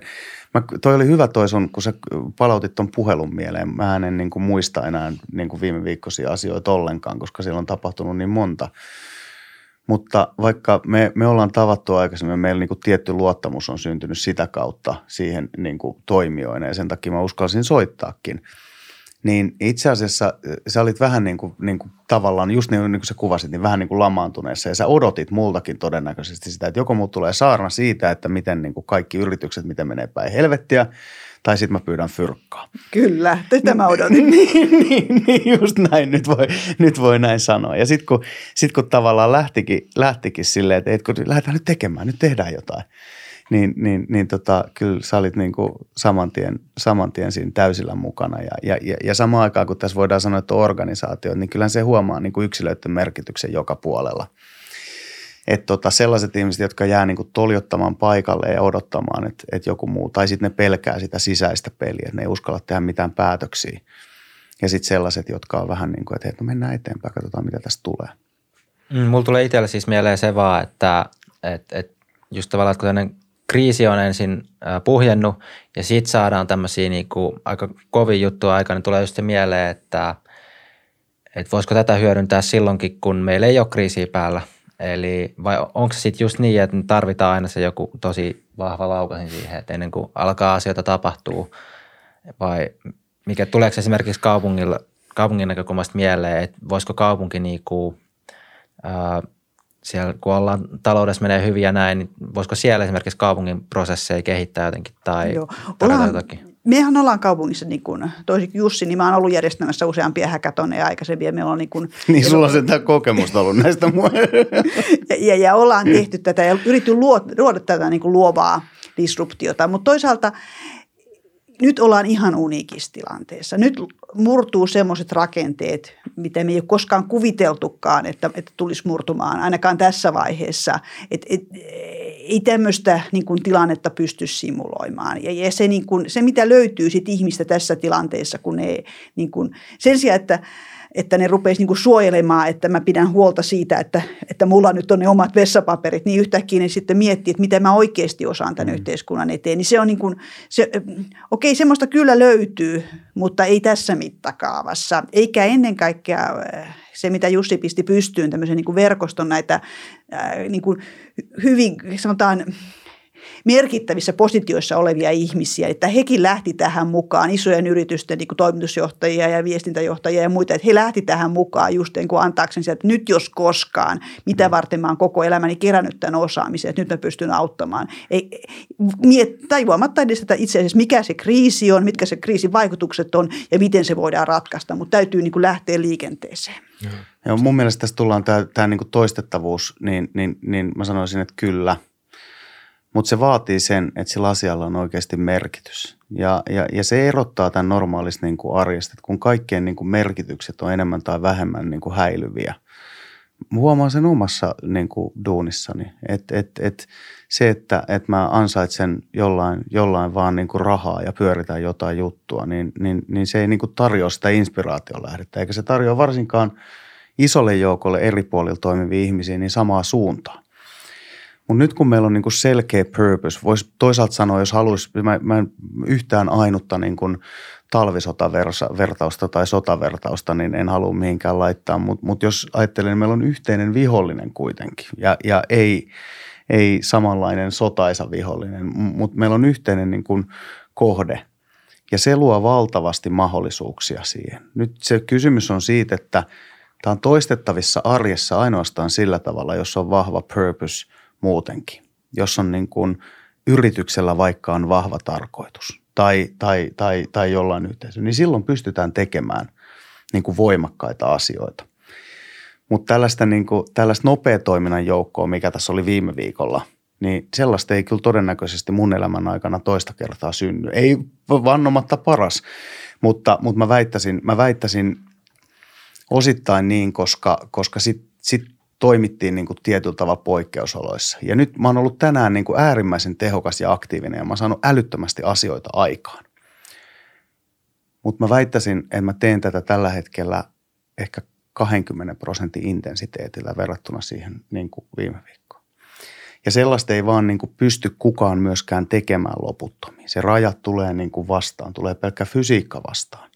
Mä, toi oli hyvä toi sun, kun sä palautit ton puhelun mieleen. Mä en niin kuin muista enää niin kuin viime viikkoisia asioita ollenkaan, koska siellä on tapahtunut niin monta. Mutta vaikka me, me ollaan tavattu aikaisemmin, meillä niin kuin tietty luottamus on syntynyt sitä kautta siihen niin kuin toimijoina, ja sen takia mä uskalsin soittaakin. Niin itse asiassa sä olit vähän niin kuin, niin kuin tavallaan, just niin kuin sä kuvasit, niin vähän niin kuin lamaantuneessa. Ja sä odotit multakin todennäköisesti sitä, että joko mut tulee saarna siitä, että miten niin kuin kaikki yritykset, miten menee päin helvettiä, tai sitten mä pyydän fyrkkaa. Kyllä, tätä mä odotin. niin, niin, niin, just näin nyt voi, nyt voi näin sanoa. Ja sitten kun, sit kun tavallaan lähtikin, lähtikin silleen, että et, kun lähdetään nyt tekemään, nyt tehdään jotain. Niin, niin, niin tota, kyllä sä olit niin kuin saman tien, saman tien siinä täysillä mukana ja, ja, ja, ja samaan aikaan, kun tässä voidaan sanoa, että organisaatio, niin kyllähän se huomaa niin kuin yksilöiden merkityksen joka puolella. Että tota, sellaiset ihmiset, jotka jää niin kuin toljottamaan paikalle ja odottamaan, että, että joku muu, tai sitten ne pelkää sitä sisäistä peliä, että ne ei uskalla tehdä mitään päätöksiä. Ja sitten sellaiset, jotka on vähän niin kuin, että hei, no mennään eteenpäin, katsotaan mitä tästä tulee. Mm, mulla tulee itsellä siis mieleen se vaan, että et, et just tavallaan, että kun tämmöinen kriisi on ensin puhjennut ja sitten saadaan tämmöisiä niinku aika kovia juttuja aikaan, niin tulee just se mieleen, että, että voisiko tätä hyödyntää silloinkin, kun meillä ei ole kriisiä päällä. Eli vai onko se sitten just niin, että tarvitaan aina se joku tosi vahva laukaisin siihen, että ennen kuin alkaa asioita tapahtuu, vai mikä tuleeko esimerkiksi kaupungin näkökulmasta mieleen, että voisiko kaupunki niinku, äh, siellä kun ollaan, taloudessa menee hyvin ja näin, niin voisiko siellä esimerkiksi kaupungin prosesseja kehittää jotenkin tai tarjota jotakin? Mehän ollaan kaupungissa, niin kuin, toisin Jussi, niin mä oon ollut järjestämässä useampia häkätoneja aikaisemmin ja meillä on niin kuin... Niin sulla on sentään kokemusta ollut näistä mua. ja, ja, ja ollaan tehty tätä ja yritetty luoda tätä niin kuin luovaa disruptiota, mutta toisaalta nyt ollaan ihan uniikissa tilanteessa. Nyt murtuu semmoiset rakenteet, mitä me ei ole koskaan kuviteltukaan, että, että tulisi murtumaan, ainakaan tässä vaiheessa. Et, et, ei tämmöistä niin kuin, tilannetta pysty simuloimaan. Ja, ja se, niin kuin, se, mitä löytyy sit ihmistä tässä tilanteessa, kun ne, niin kuin, sen sijaan, että, että ne rupeaisi niin kuin suojelemaan, että mä pidän huolta siitä, että, että mulla nyt on ne omat vessapaperit, niin yhtäkkiä ne sitten miettii, että mitä mä oikeasti osaan tämän mm. yhteiskunnan eteen. Niin se on niin kuin, se, okei, semmoista kyllä löytyy, mutta ei tässä mittakaavassa. Eikä ennen kaikkea se, mitä Jussi pisti pystyyn, tämmöisen niin kuin verkoston näitä niin kuin hyvin sanotaan merkittävissä positioissa olevia ihmisiä, että hekin lähti tähän mukaan, isojen yritysten niin kuin toimitusjohtajia ja viestintäjohtajia ja muita, että he lähti tähän mukaan just niin kuin antaakseni sieltä, että nyt jos koskaan, mitä varten mä oon koko elämäni kerännyt tämän osaamisen, että nyt mä pystyn auttamaan. Ei, miet, tajuamatta edes tätä itse asiassa, mikä se kriisi on, mitkä se kriisin vaikutukset on ja miten se voidaan ratkaista, mutta täytyy niin kuin lähteä liikenteeseen. Ja mun mielestä tässä tullaan tämä, tämä niin kuin toistettavuus, niin, niin, niin mä sanoisin, että kyllä. Mutta se vaatii sen, että sillä asialla on oikeasti merkitys. Ja, ja, ja se erottaa tämän normaalista niin kuin arjesta, että kun kaikkien niin kuin merkitykset on enemmän tai vähemmän niin kuin häilyviä. Huomaan sen omassa niin kuin duunissani, että et, et se, että et mä ansaitsen jollain, jollain vaan niin kuin rahaa ja pyöritän jotain juttua, niin, niin, niin se ei niin kuin tarjoa sitä inspiraatiolähdettä. Eikä se tarjoa varsinkaan isolle joukolle eri puolilla toimivia ihmisiä niin samaa suuntaa. Mutta nyt kun meillä on niinku selkeä purpose, voisi toisaalta sanoa, jos haluaisi, mä, mä en yhtään ainutta niinku talvisotavertausta tai sotavertausta, niin en halua mihinkään laittaa. Mutta mut jos ajattelee, niin meillä on yhteinen vihollinen kuitenkin ja, ja ei, ei samanlainen sotaisa vihollinen, mutta meillä on yhteinen niinku kohde ja se luo valtavasti mahdollisuuksia siihen. Nyt se kysymys on siitä, että tämä on toistettavissa arjessa ainoastaan sillä tavalla, jos on vahva purpose – muutenkin, jos on niin kuin yrityksellä vaikka on vahva tarkoitus tai, tai, tai, tai jollain yhteisö, niin silloin pystytään tekemään niin kuin voimakkaita asioita. Mutta tällaista, niin kuin, tällaista nopea toiminnan joukkoa, mikä tässä oli viime viikolla, niin sellaista ei kyllä todennäköisesti mun elämän aikana toista kertaa synny. Ei vannomatta paras, mutta, mutta mä, väittäisin, mä väittäisin osittain niin, koska, koska sitten sit, toimittiin niin kuin tietyllä tavalla poikkeusoloissa. Ja nyt mä oon ollut tänään niin kuin äärimmäisen tehokas ja aktiivinen ja mä oon saanut älyttömästi asioita aikaan. Mutta mä väittäisin, että mä teen tätä tällä hetkellä ehkä kaksikymmentä prosentin intensiteetillä verrattuna siihen niin kuin viime viikkoon. Ja sellaista ei vaan niin kuin pysty kukaan myöskään tekemään loputtomiin. Se rajat tulee niin kuin vastaan, tulee pelkkä fysiikka vastaan.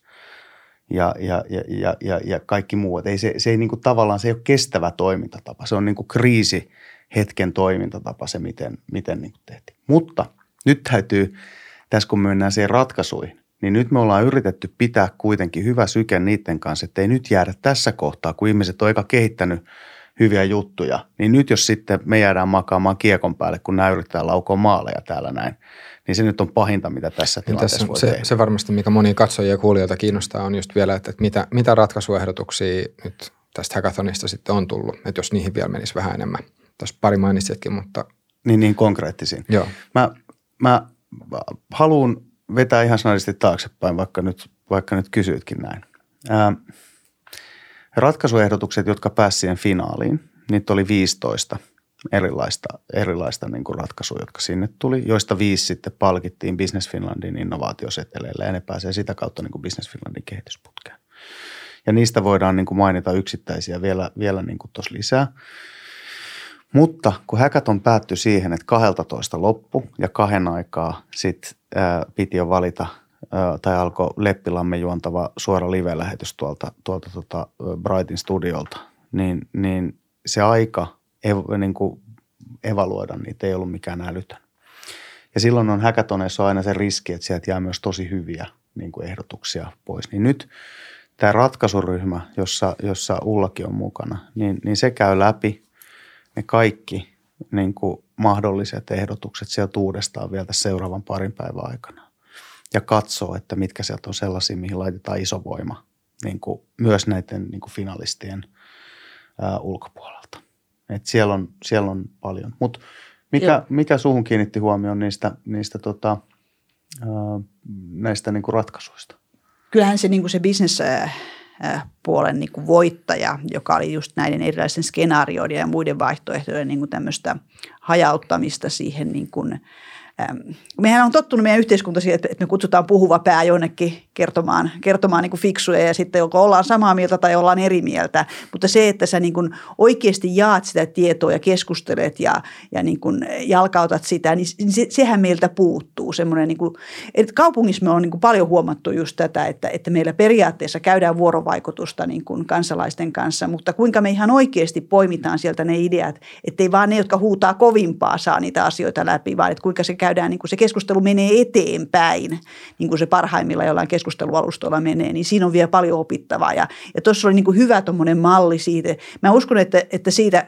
Ja, ja, ja, ja, ja kaikki muu. Ei, se, se ei niin kuin, tavallaan se ei ole kestävä toimintatapa. Se on niin kuin kriisihetken toimintatapa se, miten, miten niin kuin tehtiin. Mutta nyt täytyy, tässä kun mennään siihen ratkaisuihin, niin nyt me ollaan yritetty pitää kuitenkin hyvä syke niiden kanssa, että ei nyt jäädä tässä kohtaa, kun ihmiset on eikä kehittänyt hyviä juttuja. Niin nyt jos sitten me jäädään makaamaan kiekon päälle, kun nämä yritetään laukoa maaleja täällä näin, niin se nyt on pahinta, mitä tässä tilanteessa tässä voi se, tehdä. Se varmasti, mikä monia katsojia ja kuulijoita kiinnostaa, on just vielä, että, että mitä, mitä ratkaisuehdotuksia nyt tästä hackathonista sitten on tullut, että jos niihin vielä menisi vähän enemmän. Tässä pari mainitsitkin, mutta... Niin, niin konkreettisiin. Joo. Mä, mä haluan vetää ihan sanallisesti taaksepäin, vaikka nyt, vaikka nyt kysyitkin näin. Ää, ratkaisuehdotukset, jotka pääsivät siihen finaaliin, niitä oli viisitoista. erilaista, erilaista niin kuin ratkaisua, jotka sinne tuli, joista viisi sitten palkittiin Business Finlandin innovaatioseteleillä ja ne pääsee sitä kautta niin kuin Business Finlandin kehitysputkeen. Ja niistä voidaan niin kuin mainita yksittäisiä vielä, vielä niin kuin tuossa lisää. Mutta kun hackathon päättyi siihen, että kaksitoista loppu ja kahden aikaa sitten piti jo valita ää, tai alkoi Leppilamme juontava suora live-lähetys tuolta, tuolta tuota Brightin studiolta, niin, niin se aika – Ev, niin kuin evaluoida niitä, ei ollut mikään älytön. Ja silloin on hackathoneissa aina se riski, että sieltä jää myös tosi hyviä niin kuin ehdotuksia pois. Niin nyt tämä ratkaisuryhmä, jossa, jossa Ullakin on mukana, niin, niin se käy läpi ne kaikki niin kuin mahdolliset ehdotukset sieltä uudestaan vielä tässä seuraavan parin päivän aikana. Ja katsoo, että mitkä sieltä on sellaisia, mihin laitetaan iso voima niin kuin myös näiden niin kuin finalistien ää, ulkopuolelta. Et siellä on, siellä on paljon. Mut mikä, mikä suhun kiinnitti huomioon niistä, niistä tota, ää, näistä niin kuin ratkaisuista? Kyllähän se, niin kuin se business puolen niin kuin voittaja, joka oli just näiden erilaisten skenaarioiden ja muiden vaihtoehtojen niin kuin tämmöistä hajauttamista siihen niin kuin mehän on tottunut meidän yhteiskunta siihen, että me kutsutaan puhuva pää jonnekin kertomaan, kertomaan niin kuin fiksuja ja sitten joko ollaan samaa mieltä tai ollaan eri mieltä. Mutta se, että sä niin kuin oikeasti jaat sitä tietoa ja keskustelet ja, ja niin kuin jalkautat sitä, niin se, sehän meiltä puuttuu. Semmoinen niin kuin, että kaupungissa me on niin kuin paljon huomattu just tätä, että, että meillä periaatteessa käydään vuorovaikutusta niin kuin kansalaisten kanssa, mutta kuinka me ihan oikeasti poimitaan sieltä ne ideat, ettei vaan ne, jotka huutaa kovimpaa, saa niitä asioita läpi, vaan että kuinka se käydään, niin kuin se keskustelu menee eteenpäin, niin kuin se parhaimmilla jollain keskustelualustoilla menee, niin siinä on vielä paljon opittavaa. Ja, ja tuossa oli niin kuin hyvä tuommoinen malli siitä. Mä uskon, että, että siitä,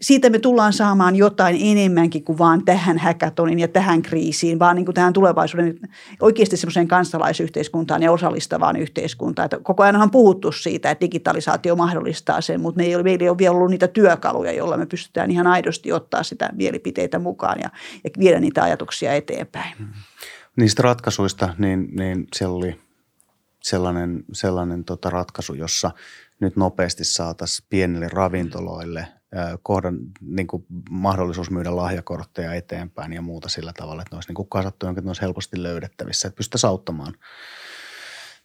siitä me tullaan saamaan jotain enemmänkin kuin vaan tähän hackathonin ja tähän kriisiin, vaan niin kuin tähän tulevaisuuden oikeasti semmoiseen kansalaisyhteiskuntaan ja osallistavaan yhteiskuntaan. Että koko ajan on puhuttu siitä, että digitalisaatio mahdollistaa sen, mutta meillä ei ole, meillä ei ole vielä ollut niitä työkaluja, joilla me pystytään ihan aidosti ottaa sitä mielipiteitä mukaan ja, ja viedä niitä ajatuksia eteenpäin. Niistä ratkaisuista, niin, niin siellä oli sellainen, sellainen tota ratkaisu, jossa nyt nopeasti saataisiin pienille ravintoloille – kohdan niin kuin mahdollisuus myydä lahjakortteja eteenpäin ja muuta sillä tavalla, että ne olisi niin kuin kasattu jonkin, että ne olisi helposti löydettävissä, että pystytään auttamaan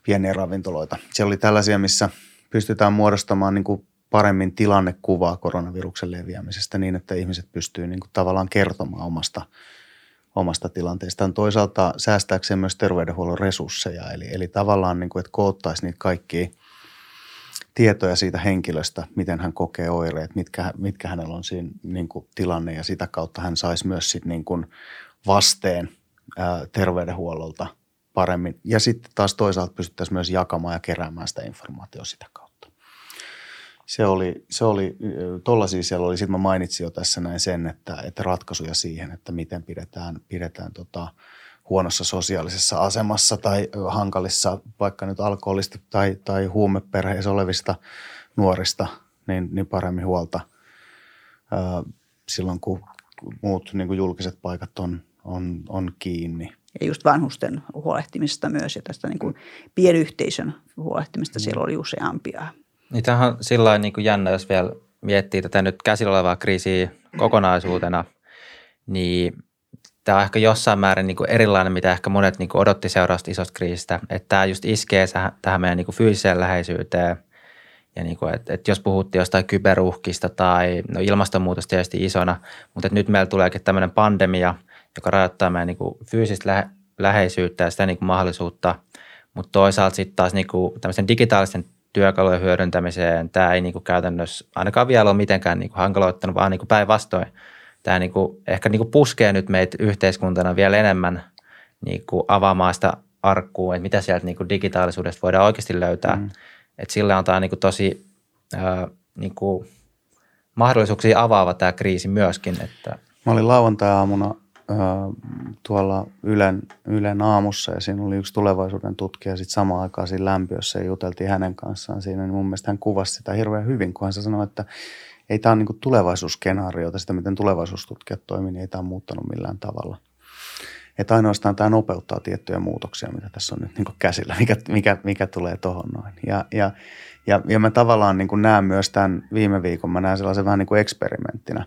pieniä ravintoloita. Siellä oli tällaisia, missä pystytään muodostamaan niin kuin paremmin tilannekuvaa koronaviruksen leviämisestä niin, että ihmiset pystyy niin kuin tavallaan kertomaan omasta, omasta tilanteestaan. Toisaalta säästääkseen myös terveydenhuollon resursseja, eli, eli tavallaan niin kuin, että koottaisi niitä kaikkia tietoja siitä henkilöstä, miten hän kokee oireet, mitkä, mitkä hänellä on siinä niin kuin tilanne ja sitä kautta hän saisi myös sit, niin kuin vasteen ää, terveydenhuollolta paremmin. Ja sitten taas toisaalta pystyttäisiin myös jakamaan ja keräämään sitä informaatiota sitä kautta. Se oli, se oli, tollaisia siellä oli, sitten mä mainitsin jo tässä näin sen, että, että ratkaisuja siihen, että miten pidetään, pidetään tota, huonossa sosiaalisessa asemassa tai hankalissa, vaikka nyt alkoholisti tai, tai huumeperheessä olevista nuorista, niin, niin paremmin huolta ää, silloin, kun muut niin kuin julkiset paikat on, on, on kiinni. Ja just vanhusten huolehtimista myös ja tästä niin kuin pienyhteisön huolehtimista siellä oli useampia. Niin tämähän on sillain niin kuin jännä, jos vielä miettii tätä nyt käsillä olevaa kriisiä kokonaisuutena, niin – tämä on ehkä jossain määrin niin kuin erilainen, mitä ehkä monet niin kuin odotti seurausta isosta kriisistä. Että tämä just iskee tähän meidän niin kuin fyysiseen läheisyyteen. Ja niin kuin, että, että jos puhuttiin jostain kyberuhkista tai no ilmastonmuutosta tietysti isona, mutta nyt meillä tuleekin tämmöinen pandemia, joka rajoittaa meidän niin kuin fyysistä lähe, läheisyyttä ja sitä niin kuin mahdollisuutta. Mutta toisaalta sitten taas niin kuin tämmöisen digitaalisten työkalujen hyödyntämiseen tämä ei niin kuin käytännössä ainakaan vielä ole mitenkään niin kuin hankaloittanut, vaan niin kuin päinvastoin. Tämä niin kuin, ehkä niin kuin puskee nyt meitä yhteiskuntana vielä enemmän niin kuin avaamaan sitä arkkua, että mitä sieltä niin kuin digitaalisuudesta voidaan oikeasti löytää. Mm. Että sillä on tämä niin kuin tosi ää, niin kuin mahdollisuuksia avaava tämä kriisi myöskin. Että. Mä olin lauantai-aamuna äh, tuolla Ylen, Ylen aamussa ja siinä oli yksi tulevaisuuden tutkija sitten samaan aikaan siinä lämpiössä ja juteltiin hänen kanssaan siinä. Niin mun mielestä hän kuvasi sitä hirveän hyvin, kun hän sanoi, että ei tämä ole niin kuin tulevaisuusskenaariota, sitä miten tulevaisuustutkijat toimii, niin ei tämä ole muuttanut millään tavalla. Että ainoastaan tämä nopeuttaa tiettyjä muutoksia, mitä tässä on nyt niin kuin käsillä, mikä, mikä, mikä tulee tuohon noin. Ja, ja, ja, ja mä tavallaan niin kuin näen myös tämän viime viikon, mä näen sellaisen vähän niin kuin eksperimenttinä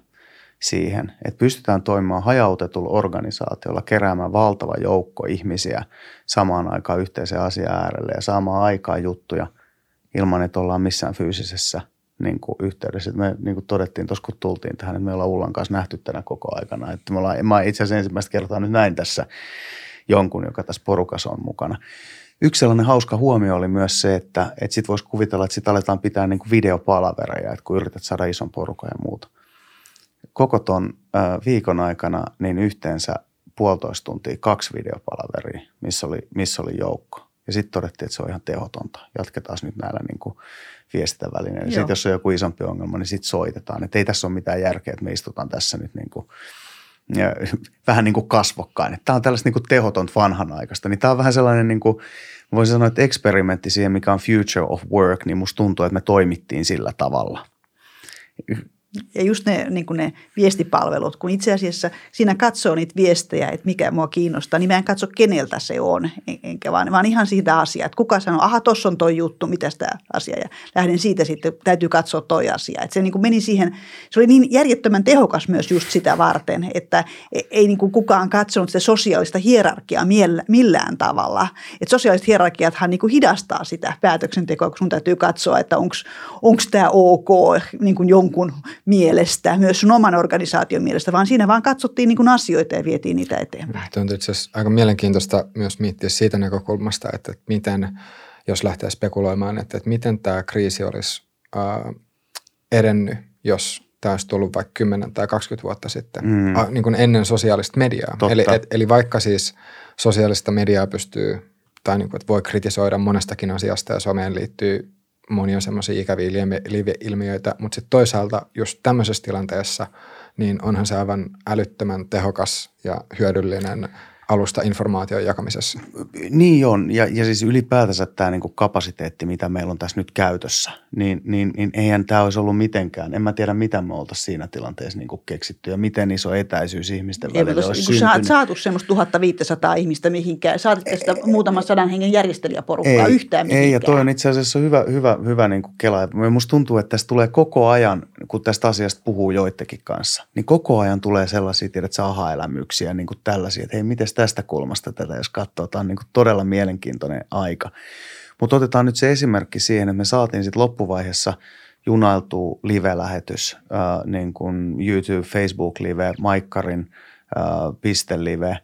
siihen, että pystytään toimimaan hajautetulla organisaatiolla, keräämään valtava joukko ihmisiä samaan aikaan yhteisen asian äärelle ja saamaan aikaa juttuja ilman, että ollaan missään fyysisessä niin kuin yhteydessä. Me niin kuin todettiin tuossa, kun tultiin tähän, että me ollaan Ullan kanssa nähty tänä koko aikana. Että me ollaan, mä itse asiassa ensimmäistä kertaa nyt näin tässä jonkun, joka tässä porukassa on mukana. Yksi sellainen hauska huomio oli myös se, että, että sit voisi kuvitella, että sit aletaan pitää niin kuin videopalavereja, että kun yrität saada ison porukan ja muuta. Koko ton äh, viikon aikana niin yhteensä puolitoista tuntia kaksi videopalaveria, missä oli, missä oli joukko. Ja sitten todettiin, että se on ihan tehotonta. Jatketaan nyt näillä niin kuin viestintävälineillä. Sitten jos on joku isompi ongelma, niin sitten soitetaan. Että ei tässä ole mitään järkeä, että me istutaan tässä nyt niin kuin, ja, vähän niin kuin kasvokkain. Että tämä on tällaista niin kuin tehotonta vanhanaikaista. Niin tämä on vähän sellainen, niin kuin, voisin sanoa, että eksperimentti siihen, mikä on future of work, niin musta tuntuu, että me toimittiin sillä tavalla. Ja just ne, niin kuin ne viestipalvelut, kun itse asiassa siinä katsoo niitä viestejä, että mikä mua kiinnostaa, niin mä en katso keneltä se on, enkä vaan, vaan ihan siitä asiaa, että kuka sanoo, aha, tossa on toi juttu, mitäs tää asia, ja lähden siitä sitten, täytyy katsoa toi asia. Että se niin kuin meni siihen, se oli niin järjettömän tehokas myös just sitä varten, että ei niin kuin kukaan katsonut sitä sosiaalista hierarkiaa millään tavalla. Että sosiaaliset hierarkiathan niin kuin hidastaa sitä päätöksentekoa, kun sun täytyy katsoa, että onko tämä ok niin kuin jonkun mielestä, myös sun oman organisaation mielestä, vaan siinä vaan katsottiin niin kuin asioita ja vietiin niitä eteenpäin. Tämä on itse asiassa aika mielenkiintoista myös miettiä siitä näkökulmasta, että miten, jos lähtee spekuloimaan, että, että miten tämä kriisi olisi äh, edennyt, jos tämä olisi tullut vaikka kymmenen tai kaksikymmentä vuotta sitten, mm. a, niin kuin ennen sosiaalista mediaa. Eli, et, eli vaikka siis sosiaalista mediaa pystyy, tai niin kuin, että voi kritisoida monestakin asiasta ja someen liittyy monia semmoisia ikäviä lieveilmiöitä, mutta sitten toisaalta just tämmöisessä tilanteessa niin onhan se aivan älyttömän tehokas ja hyödyllinen alusta informaation jakamisessa. Niin on, ja, ja siis ylipäätänsä tämä niinku kapasiteetti, mitä meillä on tässä nyt käytössä, niin, niin, niin eihän tämä olisi ollut mitenkään. En mä tiedä, mitä me oltaisiin siinä tilanteessa niinku keksitty ja miten iso etäisyys ihmisten välillä olisi syntynyt. Ei saat, saatu semmoista tuhatviisisataa ihmistä mihinkään, saatitte sitä ei, muutaman sadan hengen järjestelijäporukkaa ei, yhtään mihinkään. Ei, ja toi on itse asiassa hyvä, hyvä, hyvä niinku kela. Musta tuntuu, että tässä tulee koko ajan, kun tästä asiasta puhuu joittekin kanssa, niin koko ajan tulee sellaisia, tiedät sä, aha-elämyksiä, niin kuin tällaisia, että hei, mites tästä kulmasta tätä, jos katsoo. Tämä on niin kuin todella mielenkiintoinen aika. Mutta otetaan nyt se esimerkki siihen, että me saatiin sitten loppuvaiheessa junailtua live-lähetys, äh, niin kuin YouTube, Facebook-live, Maikkarin äh, pistelive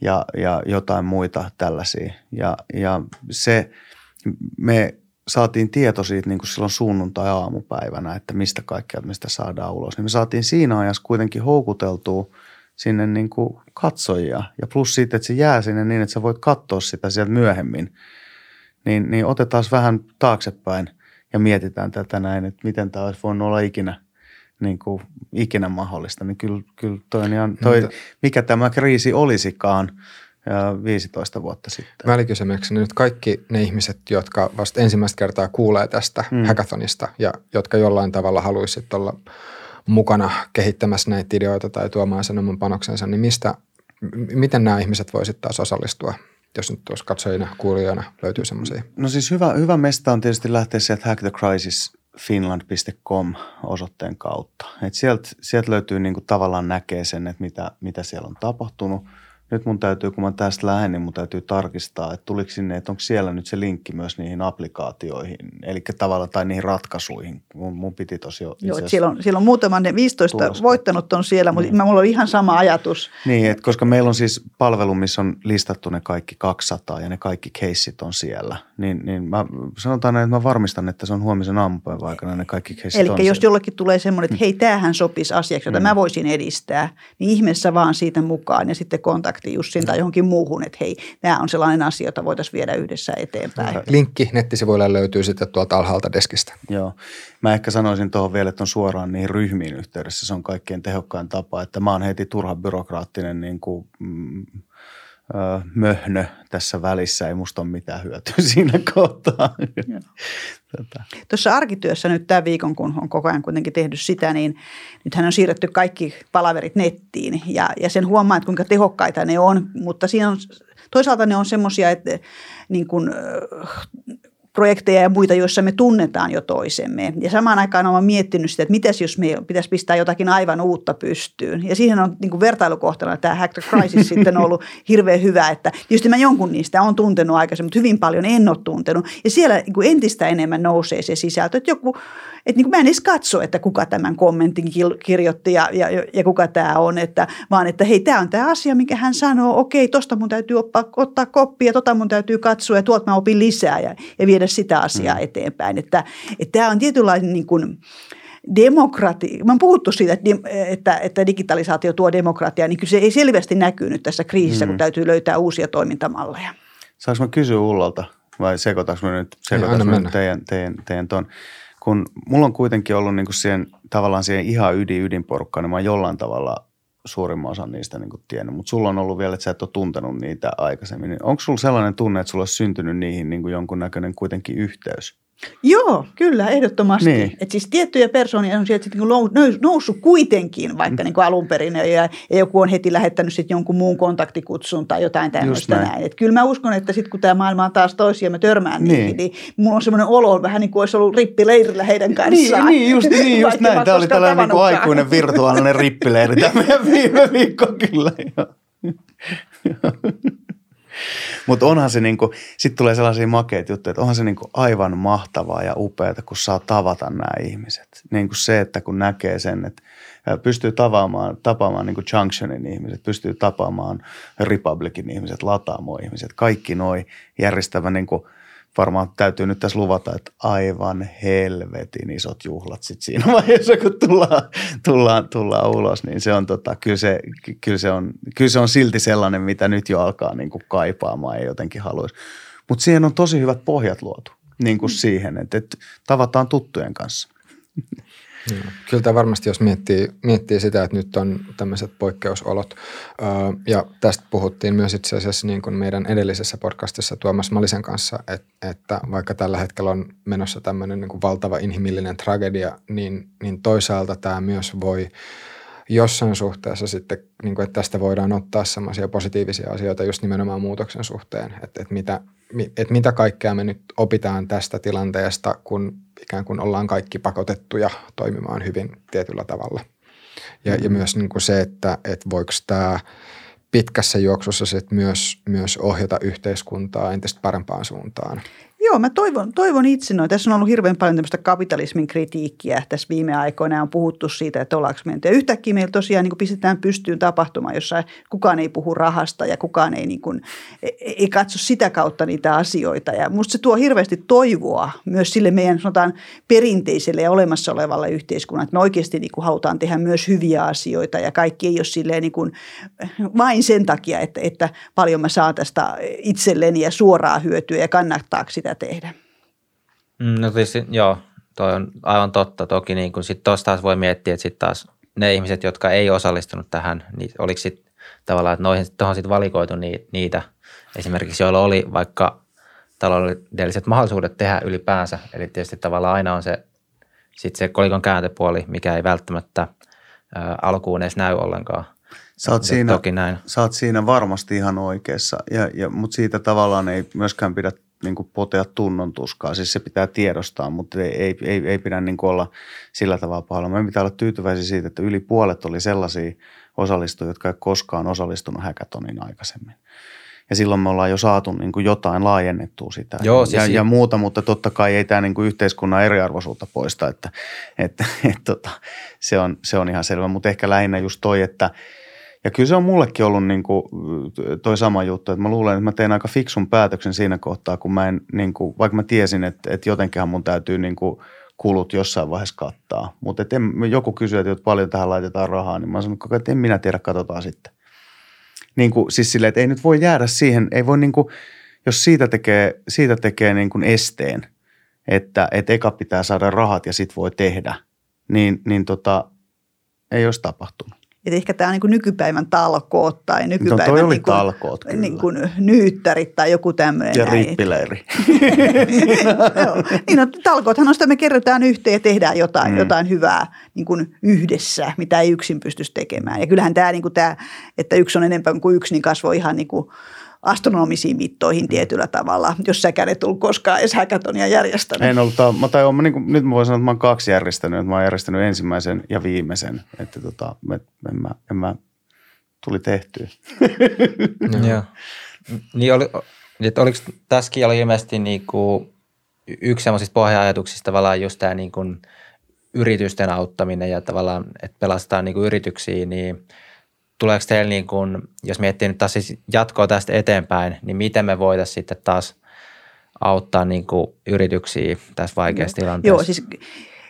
ja, ja jotain muita tällaisia. Ja, ja se, me saatiin tieto siitä niin kuin silloin sunnuntai-aamupäivänä, että mistä kaikkea mistä saadaan ulos. Niin me saatiin siinä ajassa kuitenkin houkuteltua sinne niin kuin katsojia ja plus siitä, että se jää sinne niin, että sä voit katsoa sitä sieltä myöhemmin, niin, niin otetaan vähän taaksepäin ja mietitään tätä näin, että miten tämä olisi voinut olla ikinä, niin kuin, ikinä mahdollista. Niin kyllä, kyllä toi, toi, mikä tämä kriisi olisikaan viisitoista vuotta sitten. Välikysymyksenä nyt kaikki ne ihmiset, jotka vasta ensimmäistä kertaa kuulee tästä mm. hackathonista ja jotka jollain tavalla haluaisit olla mukana kehittämässä näitä ideoita tai tuomaan sen oman panoksensa, niin mistä, miten nämä ihmiset voisivat taas osallistua, jos nyt tuossa katsojina, kuulijoina löytyy semmoisia? No siis hyvä, hyvä mesta on tietysti lähteä sieltä hack the crisis finland dot com osoitteen kautta. Et sieltä, sieltä löytyy niinku tavallaan näkee sen, että mitä, mitä siellä on tapahtunut. Nyt mun täytyy, kun mä tästä lähden, niin mun täytyy tarkistaa, että tuliko sinne, että onko siellä nyt se linkki myös niihin applikaatioihin, eli tavallaan tai niihin ratkaisuihin. Mun, mun piti tosiaan itse asiassa. Joo, siellä on, siellä on muutaman ne viisitoista tulosta. Voittanut on siellä, mutta niin. Mulla oli ihan sama ajatus. Niin, että koska meillä on siis palvelu, missä on listattu ne kaikki kaksisataa ja ne kaikki keissit on siellä, niin, niin mä sanotaan näin, että mä varmistan, että se on huomisen aamupäivän aikana ne kaikki keissit on siellä. Eli jos jollekin tulee semmoinen, että hei, tämähän sopisi asiaksi, jota mm. mä voisin edistää, niin ihmeessä vaan siitä mukaan ja sitten kontakti. Jussin tai johonkin muuhun, että hei, nämä on sellainen asia, jota voitaisiin viedä yhdessä eteenpäin. Linkki nettisivuilla löytyy sitten tuolta alhaalta deskistä. Joo. Mä ehkä sanoisin tuohon vielä, että on suoraan niihin ryhmiin yhteydessä. Se on kaikkein tehokkain tapa, että mä oon heti turha byrokraattinen niin kuin, mm, ö, möhnö tässä välissä. Ei musta ole mitään hyötyä siinä kohtaa. Tuossa arkityössä nyt tämän viikon, kun on koko ajan kuitenkin tehnyt sitä, niin nythän on siirretty kaikki palaverit nettiin ja, ja sen huomaa, että kuinka tehokkaita ne on, mutta siinä on, toisaalta ne on semmoisia, että niin kuin, projekteja ja muita, joissa me tunnetaan jo toisemme. Ja samaan aikaan olen miettinyt sitä, että mitäs jos me pitäisi pistää jotakin aivan uutta pystyyn. Ja siihen on niin kuin vertailukohtana tämä Hack the Crisis sitten ollut hirveän hyvä, että just mä jonkun niistä olen tuntenut aikaisemmin, mutta hyvin paljon en ole tuntenut. Ja siellä niin kuin entistä enemmän nousee se sisältö, että joku, että niin kuin mä en edes katso, että kuka tämän kommentin kirjoitti ja, ja, ja kuka tämä on, että, vaan että hei, tämä on tämä asia, mikä hän sanoo, okei, tosta mun täytyy oppa, ottaa koppia, tota mun täytyy katsoa ja tuolta mä opin lisää ja, ja viedä sitä asiaa mm. eteenpäin. Että, että tämä on tietynlainen niin kuin demokratia. Mä oon puhuttu siitä, että, että, että digitalisaatio tuo demokratiaa, niin kyllä se ei selvästi näkynyt tässä kriisissä, mm. kun täytyy löytää uusia toimintamalleja. Saanko mä kysyä Ullalta vai sekoitaks mä nyt, sekoitaks mä nyt teidän, teidän, teidän ton. Kun mulla on kuitenkin ollut niinku siihen, tavallaan siihen ihan ydin ydinporukkaan, niin mä oon jollain tavalla suurimman osan niistä niinku tiennyt. Mutta sulla on ollut vielä, että sä et ole tuntenut niitä aikaisemmin. Onko sulla sellainen tunne, että sulla on syntynyt niihin niinku jonkunnäköinen kuitenkin yhteys? Joo, kyllä, ehdottomasti. Niin. Että siis tiettyjä persoonia on sieltä niin noussut kuitenkin, vaikka niin kuin alun perin, ja, ja joku on heti lähettänyt sitten jonkun muun kontaktikutsun tai jotain tämmöistä näin. näin. Että kyllä mä uskon, että sitten kun tämä maailma on taas toisia, mä törmään niin. niihin, niin mulla on semmoinen olo, vähän niin kuin olisi ollut rippileirillä heidän kanssaan. Niin, niin just, niin, just näin. Tämä oli tällainen niin aikuinen virtuaalinen rippileiri. Tämä meidän viime viikko kyllä, joo. Mutta onhan se niinku, sit tulee sellaisia makeita juttuja, että onhan se niinku aivan mahtavaa ja upeata, kun saa tavata nämä ihmiset. Niinku se, että kun näkee sen, että pystyy tavaamaan, tapaamaan niinku Junctionin ihmiset, pystyy tapaamaan Republicin ihmiset, Lataamon ihmiset, kaikki noi järjestävä niinku, varmaan täytyy nyt tässä luvata, että aivan helvetin isot juhlat sit siinä vaiheessa, kun tullaan, tullaan, tullaan ulos, niin se on tota, kyllä se, kyllä se on, kyllä se on silti sellainen, mitä nyt jo alkaa niin kuin kaipaamaan ja jotenkin haluaisi. Mutta siihen on tosi hyvät pohjat luotu niin kuin siihen, että, että tavataan tuttujen kanssa. Kyllä tämä varmasti, jos miettii, miettii sitä, että nyt on tämmöiset poikkeusolot, ja tästä puhuttiin myös itse asiassa niin kuin meidän edellisessä podcastissa Tuomas Malisen kanssa, että vaikka tällä hetkellä on menossa tämmöinen niin kuin valtava inhimillinen tragedia, niin, niin toisaalta tämä myös voi jossain suhteessa sitten, niin kuin, että tästä voidaan ottaa semmoisia positiivisia asioita just nimenomaan muutoksen suhteen, että, että, mitä, että mitä kaikkea me nyt opitaan tästä tilanteesta, kun ikään kuin ollaan kaikki pakotettuja toimimaan hyvin tietyllä tavalla. Ja, mm. ja myös niin kuin se, että, että voiko tämä pitkässä juoksussa sitten myös, myös ohjata yhteiskuntaa entistä parempaan suuntaan. Joo, mä toivon, toivon itse noin. Tässä on ollut hirveän paljon tämmöistä kapitalismin kritiikkiä tässä viime aikoina. On puhuttu siitä, että ollaanko menty. Ja yhtäkkiä meillä tosiaan niin kuin pistetään pystyyn tapahtumaan, jossa kukaan ei puhu rahasta ja kukaan ei, niin kuin, ei katso sitä kautta niitä asioita. Ja musta se tuo hirveästi toivoa myös sille meidän sanotaan perinteiselle ja olemassa olevalle yhteiskunnalle, että me oikeasti niin kuin halutaan tehdä myös hyviä asioita ja kaikki ei ole silleen niin kuin vain sen takia, että, että paljon mä saan tästä itselleni ja suoraa hyötyä ja kannattaako sitä tehdä. No tietysti, joo, toi on aivan totta. Toki niin kun sit tossa taas voi miettiä, että sit taas ne ihmiset, jotka ei osallistunut tähän, niin oliko sit tavallaan, että noihin tohon sit valikoitu niitä esimerkiksi, joilla oli vaikka taloudelliset mahdollisuudet tehdä ylipäänsä. Eli tietysti tavallaan aina on se, sit se kolikon kääntöpuoli, mikä ei välttämättä ä, alkuun edes näy ollenkaan. Sä oot, siinä, toki näin. sä oot siinä varmasti ihan oikeassa, ja, ja, mutta siitä tavallaan ei myöskään pidä niin kuin potea tunnon tuskaa. Siis se pitää tiedostaa, mutta ei, ei, ei, ei pidä niin kuin olla sillä tavalla pahalla. Meidän pitää olla tyytyväisiä siitä, että yli puolet oli sellaisia osallistujia, jotka ei koskaan osallistunut hackatoniin aikaisemmin. Ja silloin me ollaan jo saatu niin kuin jotain laajennettua sitä. Joo, siis ja, si- ja muuta, mutta totta kai ei tämä niin kuin yhteiskunnan eriarvoisuutta poista, että, että et, tota, se, on, se on ihan selvä. Mutta ehkä lähinnä just toi, että ja kyllä se on mullekin ollut niin kuin toi sama juttu, että mä luulen, että mä tein aika fiksun päätöksen siinä kohtaa, kun mä en niin kuin, vaikka mä tiesin, että, että jotenkinhan mun täytyy niin kuin kulut jossain vaiheessa kattaa. Mutta joku kysyy, että paljon tähän laitetaan rahaa, niin mä sanon, että en minä tiedä, katsotaan sitten. Niin kuin, siis silleen, että ei nyt voi jäädä siihen, ei voi niin kuin, jos siitä tekee, siitä tekee niin kuin esteen, että, että eka pitää saada rahat ja sit voi tehdä, niin, niin tota, ei olisi tapahtunut. Että ehkä tämä on niin nykypäivän talkoot tai nykypäivän no, niin talkoot, niin kuin nyyttärit tai joku tämmöinen. Ja rippileiri. no, niin no, talkoothan on sitä, me kerrotaan yhteen ja tehdään jotain, mm. jotain hyvää niin kuin yhdessä, mitä ei yksin pystyisi tekemään. Ja kyllähän tämä, niin kuin tämä että yksi on enempää kuin yksi, niin kasvoi ihan niin kuin astronomisiin mittoihin tietyllä tavalla, jos säkään et ollut koskaan edes hackathonia järjestänyt. En ollut, mä, tai on, mä, niin kuin, nyt mä voin sanoa, että mä oon kaksi järjestänyt. Mä oon järjestänyt ensimmäisen ja viimeisen, että tota, et, en, mä, en mä tuli tehtyä. No, joo. Niin oli, että oliko tässäkin oli ilmeisesti niin kuin yksi semmoisista pohja-ajatuksista tavallaan just tämä niin kuin yritysten auttaminen ja tavallaan, että pelastaa niin kuin yrityksiä, niin tuleeko teillä, niin kun, jos miettii nyt taas siis jatkoa tästä eteenpäin, niin miten me voitaisiin sitten taas auttaa niin kun yrityksiä tässä vaikeassa no. tilanteessa? Joo, siis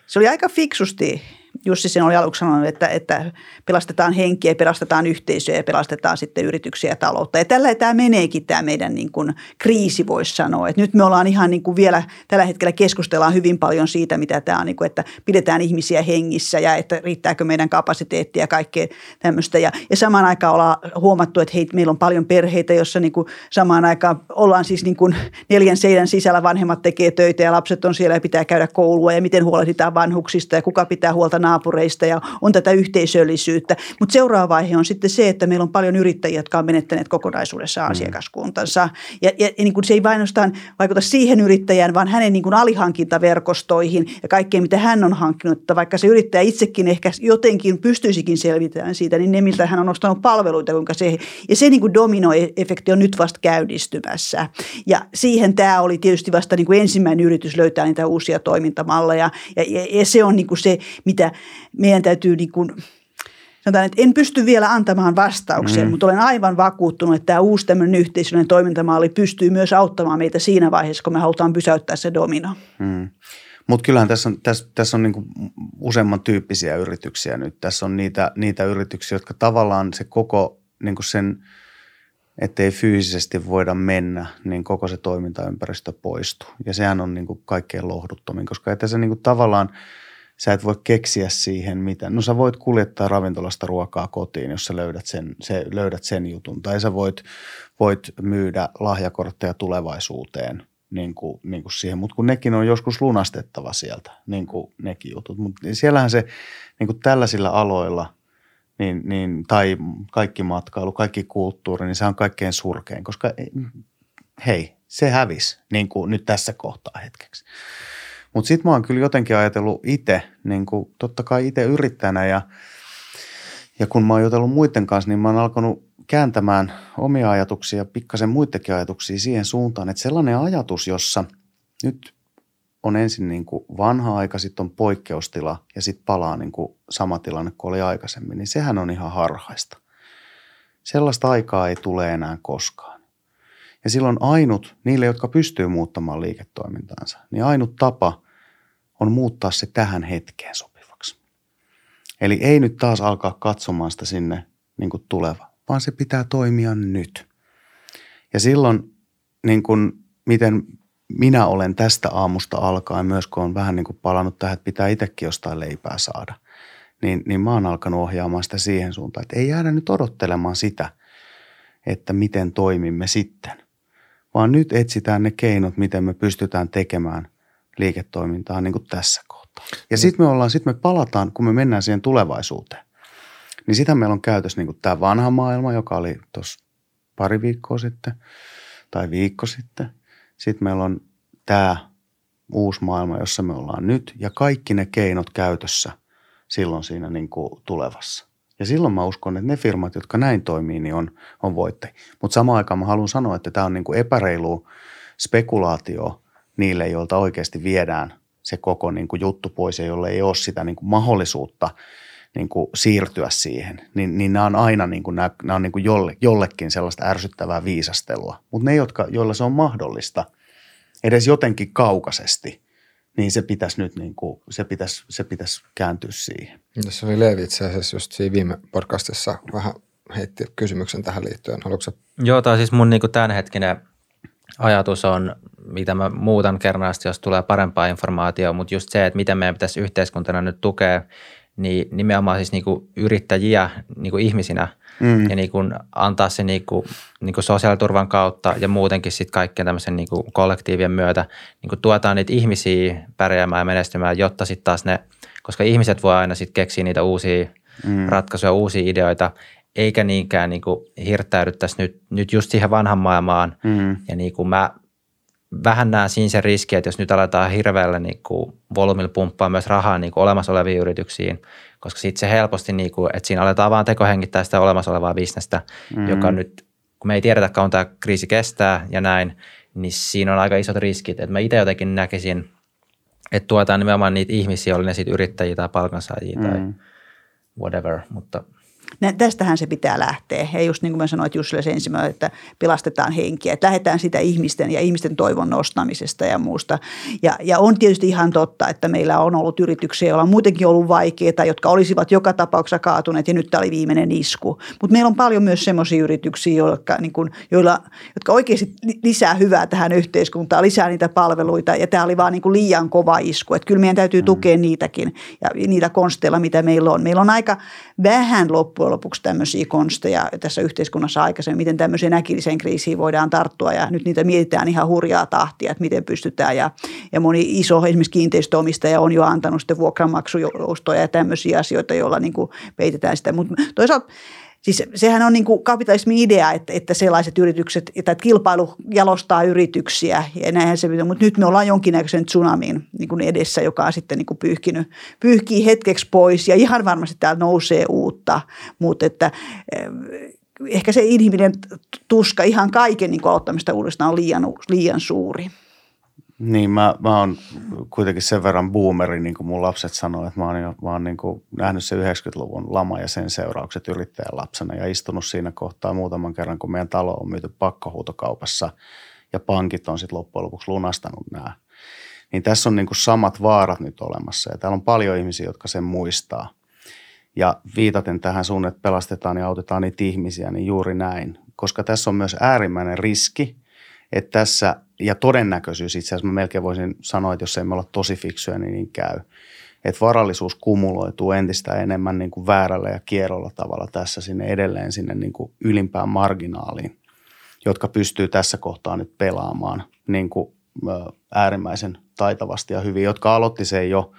se oli aika fiksusti Jussi sen oli aluksi sanonut, että, että pelastetaan henkiä, pelastetaan yhteisöjä ja pelastetaan sitten yrityksiä ja taloutta. Ja tällä tämä meneekin tämä meidän niin kuin kriisi, voisi sanoa. Et nyt me ollaan ihan niin kuin vielä tällä hetkellä keskustellaan hyvin paljon siitä, mitä tämä on, niin kuin, että pidetään ihmisiä hengissä ja että riittääkö meidän kapasiteettia ja kaikkea tämmöistä. Ja, ja samaan aikaan ollaan huomattu, että hei, meillä on paljon perheitä, jossa niin kuin samaan aikaan ollaan siis niin kuin neljän seinän sisällä, vanhemmat tekee töitä ja lapset on siellä ja pitää käydä koulua ja miten huolehditaan vanhuksista ja kuka pitää huolta naapureista ja on tätä yhteisöllisyyttä. Mutta seuraava vaihe on sitten se, että meillä on paljon yrittäjiä, jotka on menettäneet kokonaisuudessaan mm. asiakaskuntansa. Ja, ja, ja niin kuin se ei vainostaan vaikuta siihen yrittäjään, vaan hänen niin kuin alihankintaverkostoihin ja kaikkeen, mitä hän on hankkinut. Että vaikka se yrittäjä itsekin ehkä jotenkin pystyisikin selvitämään siitä, niin ne, mitä hän on ostanut palveluita, kuinka se ja se niin kuin domino-efekti on nyt vasta käynnistymässä. Ja siihen tämä oli tietysti vasta niin kuin ensimmäinen yritys löytää niitä uusia toimintamalleja. Ja, ja, ja se on niin kuin se, mitä meidän täytyy niin kuin, sanotaan, että en pysty vielä antamaan vastauksia, mm. mutta olen aivan vakuuttunut, että tämä uusi tämmöinen yhteisöllinen toimintamalli pystyy myös auttamaan meitä siinä vaiheessa, kun me halutaan pysäyttää se domino. Mm. Mutta kyllähän tässä on, tässä, tässä on niinku useamman tyyppisiä yrityksiä nyt. Tässä on niitä, niitä yrityksiä, jotka tavallaan se koko niinku sen, ettei fyysisesti voida mennä, niin koko se toimintaympäristö poistuu. Ja sehän on niinku kaikkein lohduttomin, koska ettei se niinku tavallaan sä et voi keksiä siihen mitään. No sä voit kuljettaa ravintolasta ruokaa kotiin, jos sä löydät sen, se, löydät sen jutun. Tai sä voit, voit myydä lahjakortteja tulevaisuuteen niin kuin, niin kuin siihen. Mutta kun nekin on joskus lunastettava sieltä, niin kuin nekin jutut. Mutta siellähän se niin kuin tällaisilla aloilla, niin, niin, tai kaikki matkailu, kaikki kulttuuri, niin se on kaikkein surkein. Koska hei, se hävisi niin kuin nyt tässä kohtaa hetkeksi. Mutta sitten mä oon kyllä jotenkin ajatellut itse, niin kuin totta kai itse yrittäjänä ja, ja kun mä oon jutellut muiden kanssa, niin mä oon alkanut kääntämään omia ajatuksia ja pikkasen muidenkin ajatuksia siihen suuntaan, että sellainen ajatus, jossa nyt on ensin niin kuin vanha aika, sitten on poikkeustila ja sitten palaa niin kuin sama tilanne kuin oli aikaisemmin, niin sehän on ihan harhaista. Sellaista aikaa ei tule enää koskaan. Ja silloin ainut, niille jotka pystyy muuttamaan liiketoimintaansa, niin ainut tapa on muuttaa se tähän hetkeen sopivaksi. Eli ei nyt taas alkaa katsomaan sitä sinne niin kuin tuleva, vaan se pitää toimia nyt. Ja silloin, niin kuin, miten minä olen tästä aamusta alkaen, myös kun olen vähän niin kuin palannut tähän, että pitää itsekin jostain leipää saada, niin, niin mä oon alkanut ohjaamaan sitä siihen suuntaan, että ei jäädä nyt odottelemaan sitä, että miten toimimme sitten. Vaan nyt etsitään ne keinot, miten me pystytään tekemään liiketoimintaa niin kuin tässä kohtaa. Ja sitten me ollaan, sit me palataan, kun me mennään siihen tulevaisuuteen. Niin sitä meillä on käytössä niin kuin tämä vanha maailma, joka oli tuossa pari viikkoa sitten tai viikko sitten. Sitten meillä on tämä uusi maailma, jossa me ollaan nyt ja kaikki ne keinot käytössä silloin siinä niin kuin tulevassa. Ja silloin mä uskon, että ne firmat, jotka näin toimii, niin on, on voittajia. Mutta samaan aikaan mä haluan sanoa, että tämä on niin kuin epäreilu spekulaatio niille, joilta oikeasti viedään se koko niin kuin juttu pois ja jolle ei ole sitä niin kuin mahdollisuutta niin kuin siirtyä siihen. Niin, niin nämä on aina niin kuin, nämä, nämä on niin kuin jolle, jollekin sellaista ärsyttävää viisastelua. Mutta ne, jotka, joilla se on mahdollista edes jotenkin kaukaisesti, niin se pitäisi nyt niin kuin, se pitäisi, se pitäisi kääntyä siihen. Tässä oli Leivi itse asiassa just siinä viime podcastissa vähän heitti kysymyksen tähän liittyen. Haluatko sä? Joo, tai siis mun niin kuin tämänhetkinen ajatus on, mitä mä muutan kernaasti, jos tulee parempaa informaatiota, mutta just se, että miten meidän pitäisi yhteiskuntana nyt tukea, niin nimenomaan siis niin kuin yrittäjiä niin kuin ihmisinä mm. ja niin kuin antaa se niin kuin, niin kuin sosiaaliturvan kautta ja muutenkin sitten kaikkien tämmöisen niin kuin kollektiivien myötä niin kuin tuetaan niitä ihmisiä pärjäämään ja menestymään, jotta sitten taas ne, koska ihmiset voi aina sitten keksiä niitä uusia mm. ratkaisuja, uusia ideoita, eikä niinkään niin kuin hirttäydyttäisi nyt, nyt just siihen vanhan maailmaan mm. ja niin kuin mä vähän näen siinä se riski, että jos nyt aletaan hirveällä niin kuin volyymilla pumppaa myös rahaa niin kuin olemassa oleviin yrityksiin, koska sitten se helposti, niin kuin, että siinä aletaan vaan tekohengittää sitä olemassa olevaa bisnestä, mm-hmm. joka nyt, kun me ei tiedetä kauan tämä kriisi kestää ja näin, niin siinä on aika isot riskit. Että mä itse jotenkin näkisin, että tuetaan nimenomaan niitä ihmisiä, oli ne sitten yrittäjiä tai palkansaajia mm-hmm. tai whatever, mutta... Tästähän se pitää lähteä. Ja just niin kuin mä sanoin, että Jussille se ensimmäinen, että pelastetaan henkiä. Että lähdetään sitä ihmisten ja ihmisten toivon nostamisesta ja muusta. Ja, ja on tietysti ihan totta, että meillä on ollut yrityksiä, joilla on muutenkin ollut vaikeita, jotka olisivat joka tapauksessa kaatuneet ja nyt tämä oli viimeinen isku. Mutta meillä on paljon myös semmoisia yrityksiä, jotka, niin kuin, joilla, jotka oikeasti lisää hyvää tähän yhteiskuntaan, lisää niitä palveluita ja tämä oli vaan niin kuin liian kova isku. Että kyllä meidän täytyy tukea niitäkin ja niitä konsteilla, mitä meillä on. Meillä on aika vähän loppujen lopuksi tämmöisiä konsteja tässä yhteiskunnassa aikaisemmin, miten tämmöiseen äkilliseen kriisiin voidaan tarttua ja nyt niitä mietitään ihan hurjaa tahtia, että miten pystytään ja, ja moni iso esimerkiksi kiinteistöomistaja on jo antanut sitten vuokranmaksujoustoja ja tämmöisiä asioita, joilla niin kuin peitetään sitä, mutta toisaalta siis sehän on niin kuin kapitalismin idea, että, että sellaiset yritykset, että kilpailu jalostaa yrityksiä ja näinhän se, mutta nyt me ollaan jonkinnäköisen tsunamin niin kuin edessä, joka on sitten niin kuin pyyhkinyt, pyyhkii hetkeksi pois ja ihan varmasti täällä nousee uutta, mutta että ehkä se inhimillinen tuska ihan kaiken niin kuin aloittamista uudestaan on liian, liian suuri. Niin, mä, mä oon kuitenkin sen verran boomeri, niin kuin mun lapset sanoo, että mä oon, jo, mä oon niin kuin nähnyt se yhdeksänkymmentäluvun lama ja sen seuraukset yrittäjän lapsena ja istunut siinä kohtaa muutaman kerran, kun meidän talo on myyty pakkohuutokaupassa ja pankit on sitten loppujen lopuksi lunastanut nämä. Niin tässä on niin kuin samat vaarat nyt olemassa ja täällä on paljon ihmisiä, jotka sen muistaa. Ja viitaten tähän sun, että pelastetaan ja autetaan niitä ihmisiä, niin juuri näin, koska tässä on myös äärimmäinen riski, että tässä ja todennäköisyys itse asiassa, mä melkein voisin sanoa, että jos ei me olla tosi fiksuja, niin niin käy. Että varallisuus kumuloituu entistä enemmän niin kuin väärällä ja kierrolla tavalla tässä sinne edelleen sinne niin kuin ylimpään marginaaliin, jotka pystyy tässä kohtaa nyt pelaamaan niin kuin äärimmäisen taitavasti ja hyvin, jotka aloitti sen jo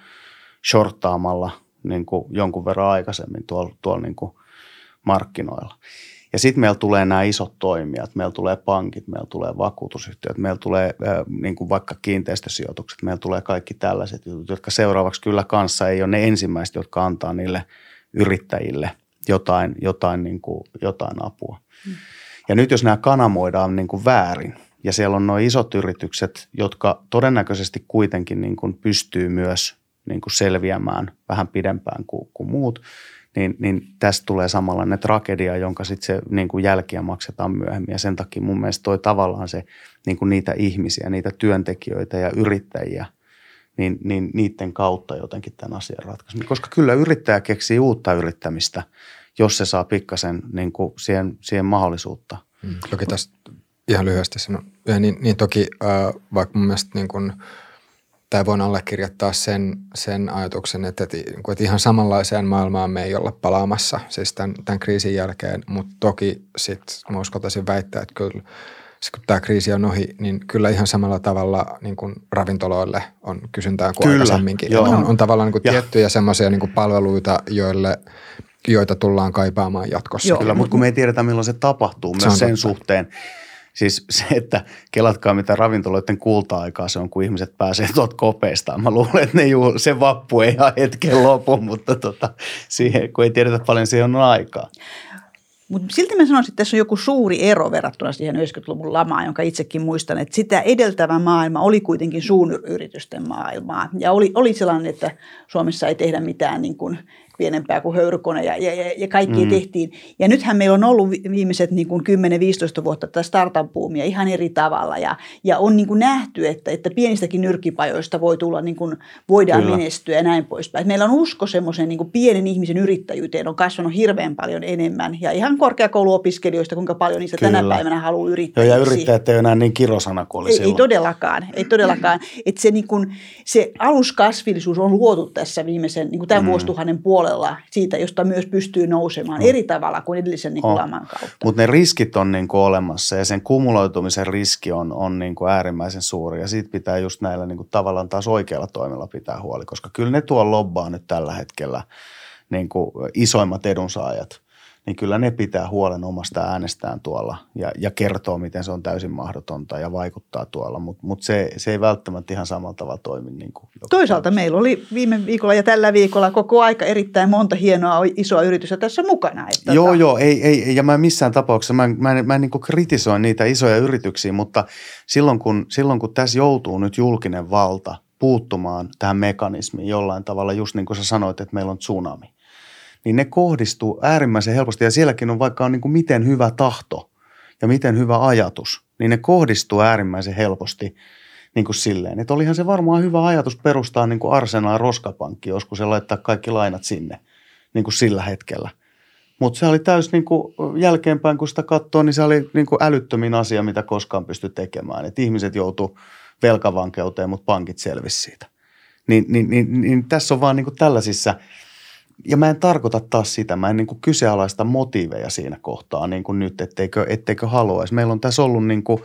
shorttaamalla niin kuin jonkun verran aikaisemmin tuolla, tuolla niin kuin markkinoilla. Ja sitten meillä tulee nämä isot toimijat, meillä tulee pankit, meillä tulee vakuutusyhtiöt, meillä tulee äh, niin kuin vaikka kiinteistösijoitukset, meillä tulee kaikki tällaiset jutut, jotka seuraavaksi kyllä kanssa ei ole ne ensimmäiset, jotka antaa niille yrittäjille jotain, jotain, niin kuin, jotain apua. Mm. Ja nyt jos nämä kanamoidaan niin kuin väärin ja siellä on nuo isot yritykset, jotka todennäköisesti kuitenkin niin kuin pystyy myös niin kuin selviämään vähän pidempään kuin, kuin muut, Niin, niin tästä tulee samanlainen tragedia, jonka sitten se niin kuin jälkiä maksetaan myöhemmin. Ja sen takia mun mielestä toi tavallaan se niin kuin niitä ihmisiä, niitä työntekijöitä ja yrittäjiä, niin, niin niiden kautta jotenkin tämän asian ratkaiseminen. Koska kyllä yrittäjä keksii uutta yrittämistä, jos se saa pikkasen niin kuin siihen, siihen mahdollisuutta. Mm. Toki tässä ihan lyhyesti sanon. Niin, niin toki äh, vaikka mun mielestä niin kuin tai voin allekirjoittaa sen, sen ajatuksen, että, että, että ihan samanlaiseen maailmaan me ei olla palaamassa siis tämän, tämän kriisin jälkeen, mutta toki sitten mä uskaltaisin väittää, että kyllä kun tämä kriisi on ohi, niin kyllä ihan samalla tavalla niin kuin ravintoloille on kysyntää kuin kyllä, aikaisemminkin. On, on tavallaan niin kuin tiettyjä semmoisia niin kuin palveluita, joille, joita tullaan kaipaamaan jatkossa. Joo, kyllä, mutta kun me ei tiedetä milloin se tapahtuu se myös sen totta. suhteen. Siis se, että kelatkaa mitä ravintoloiden kulta-aikaa se on, kun ihmiset pääsee tuolta kopeistaan. Mä luulen, että ne juhl- se vappu ei ihan hetken lopu, mutta tota, siihen, kun ei tiedetä paljon, siihen on aikaa. Mutta silti mä sanoisin, että tässä on joku suuri ero verrattuna siihen yhdeksänkymmentäluvun lamaan, jonka itsekin muistan, että sitä edeltävä maailma oli kuitenkin suuryritysten maailmaa. Ja oli, oli sellainen, että Suomessa ei tehdä mitään niin kuin pienempää kuin höyrykone ja, ja, ja kaikki mm. tehtiin. Ja nythän meillä on ollut viimeiset niin kuin kymmenen viisitoista vuotta tätä startup-boomia ihan eri tavalla. Ja, ja on niin kuin nähty, että, että pienistäkin nyrkipajoista voi tulla, niin kuin voidaan Kyllä. menestyä ja näin poispäin. Et meillä on usko semmoisen niin kuin pienen ihmisen yrittäjyyteen on kasvanut hirveän paljon enemmän. Ja ihan korkeakouluopiskelijoista, kuinka paljon niistä Kyllä. tänä päivänä haluaa yrittää. Ja yrittäjät ei enää niin kirosana kuin oli ei, silloin. Ei todellakaan. Ei todellakaan. Et se, niin kuin, se aluskasvillisuus on luotu tässä viimeisen, niin kuin tämän mm. vuosituhannen puolella. Siitä, josta myös pystyy nousemaan no. eri tavalla kuin edellisen niin laman kautta. Mutta ne riskit on niin kuin olemassa ja sen kumuloitumisen riski on, on niin kuin äärimmäisen suuri ja siitä pitää just näillä niin kuin tavallaan taas oikealla toimilla pitää huoli, koska kyllä ne tuo lobbaa nyt tällä hetkellä niin kuin isoimmat edunsaajat, niin kyllä ne pitää huolen omasta äänestään tuolla ja, ja kertoo, miten se on täysin mahdotonta ja vaikuttaa tuolla, mutta mut se, se ei välttämättä ihan samalla tavalla toimi. Niin kuin toisaalta toimi. Meillä oli viime viikolla ja tällä viikolla koko aika erittäin monta hienoa isoa yritystä tässä mukana. Että joo, ta- joo, ei, ei, ja mä missään tapauksessa, mä, mä, mä niin kuin kritisoin niitä isoja yrityksiä, mutta silloin kun, silloin kun tässä joutuu nyt julkinen valta puuttumaan tähän mekanismiin jollain tavalla, just niin kuin sä sanoit, että meillä on tsunami. niin ne kohdistuu äärimmäisen helposti. Ja sielläkin on vaikka on niin kuin miten hyvä tahto ja miten hyvä ajatus, niin ne kohdistuu äärimmäisen helposti niin kuin silleen. Että olihan se varmaan hyvä ajatus perustaa niin kuin Arsenal roskapankki joskus ja laittaa kaikki lainat sinne niin kuin sillä hetkellä. Mutta se oli täys niin kuin jälkeenpäin, kun sitä katsoo, niin se oli niin kuin älyttömin asia, mitä koskaan pystyi tekemään. Että ihmiset joutu velkavankeuteen, mutta pankit selvisi siitä. Niin, niin, niin, niin tässä on vaan niin kuin tällaisissa, ja mä en tarkoita taas sitä, mä en niin kuin kyseenalaista motiiveja siinä kohtaa niin kuin nyt, etteikö, etteikö haluaisi. Meillä on tässä ollut niin kuin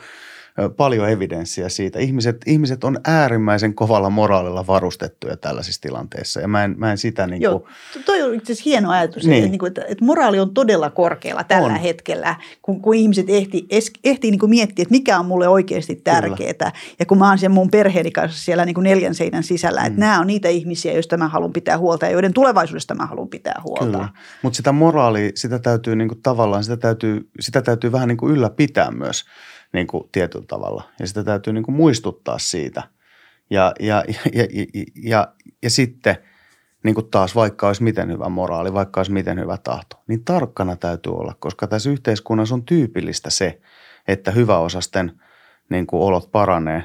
paljon evidenssiä siitä. Ihmiset, ihmiset on äärimmäisen kovalla moraalilla varustettuja tällaisissa tilanteissa ja mä en, mä en sitä niin kuin... Joo, toi on itse asiassa hieno ajatus, niin. että, että, että moraali on todella korkealla tällä on. hetkellä, kun, kun ihmiset ehtii, ehtii niin kuin miettiä, että mikä on mulle oikeasti tärkeää ja kun mä oon siellä mun perheeni kanssa siellä niin kuin neljän seinän sisällä, mm. että nämä on niitä ihmisiä, joista mä haluan pitää huolta ja joiden tulevaisuudesta mä haluan pitää huolta. Kyllä, mutta sitä moraalia, sitä täytyy niin kuin tavallaan, sitä täytyy, sitä täytyy vähän niin kuin ylläpitää myös. Niin kuin tietyllä tavalla. Ja sitä täytyy niin kuin muistuttaa siitä. Ja, ja, ja, ja, ja, ja sitten niin kuin taas vaikka olisi miten hyvä moraali, vaikka olisi miten hyvä tahto, niin tarkkana täytyy olla, koska tässä yhteiskunnassa on tyypillistä se, että hyväosasten niin kuin olot paranee,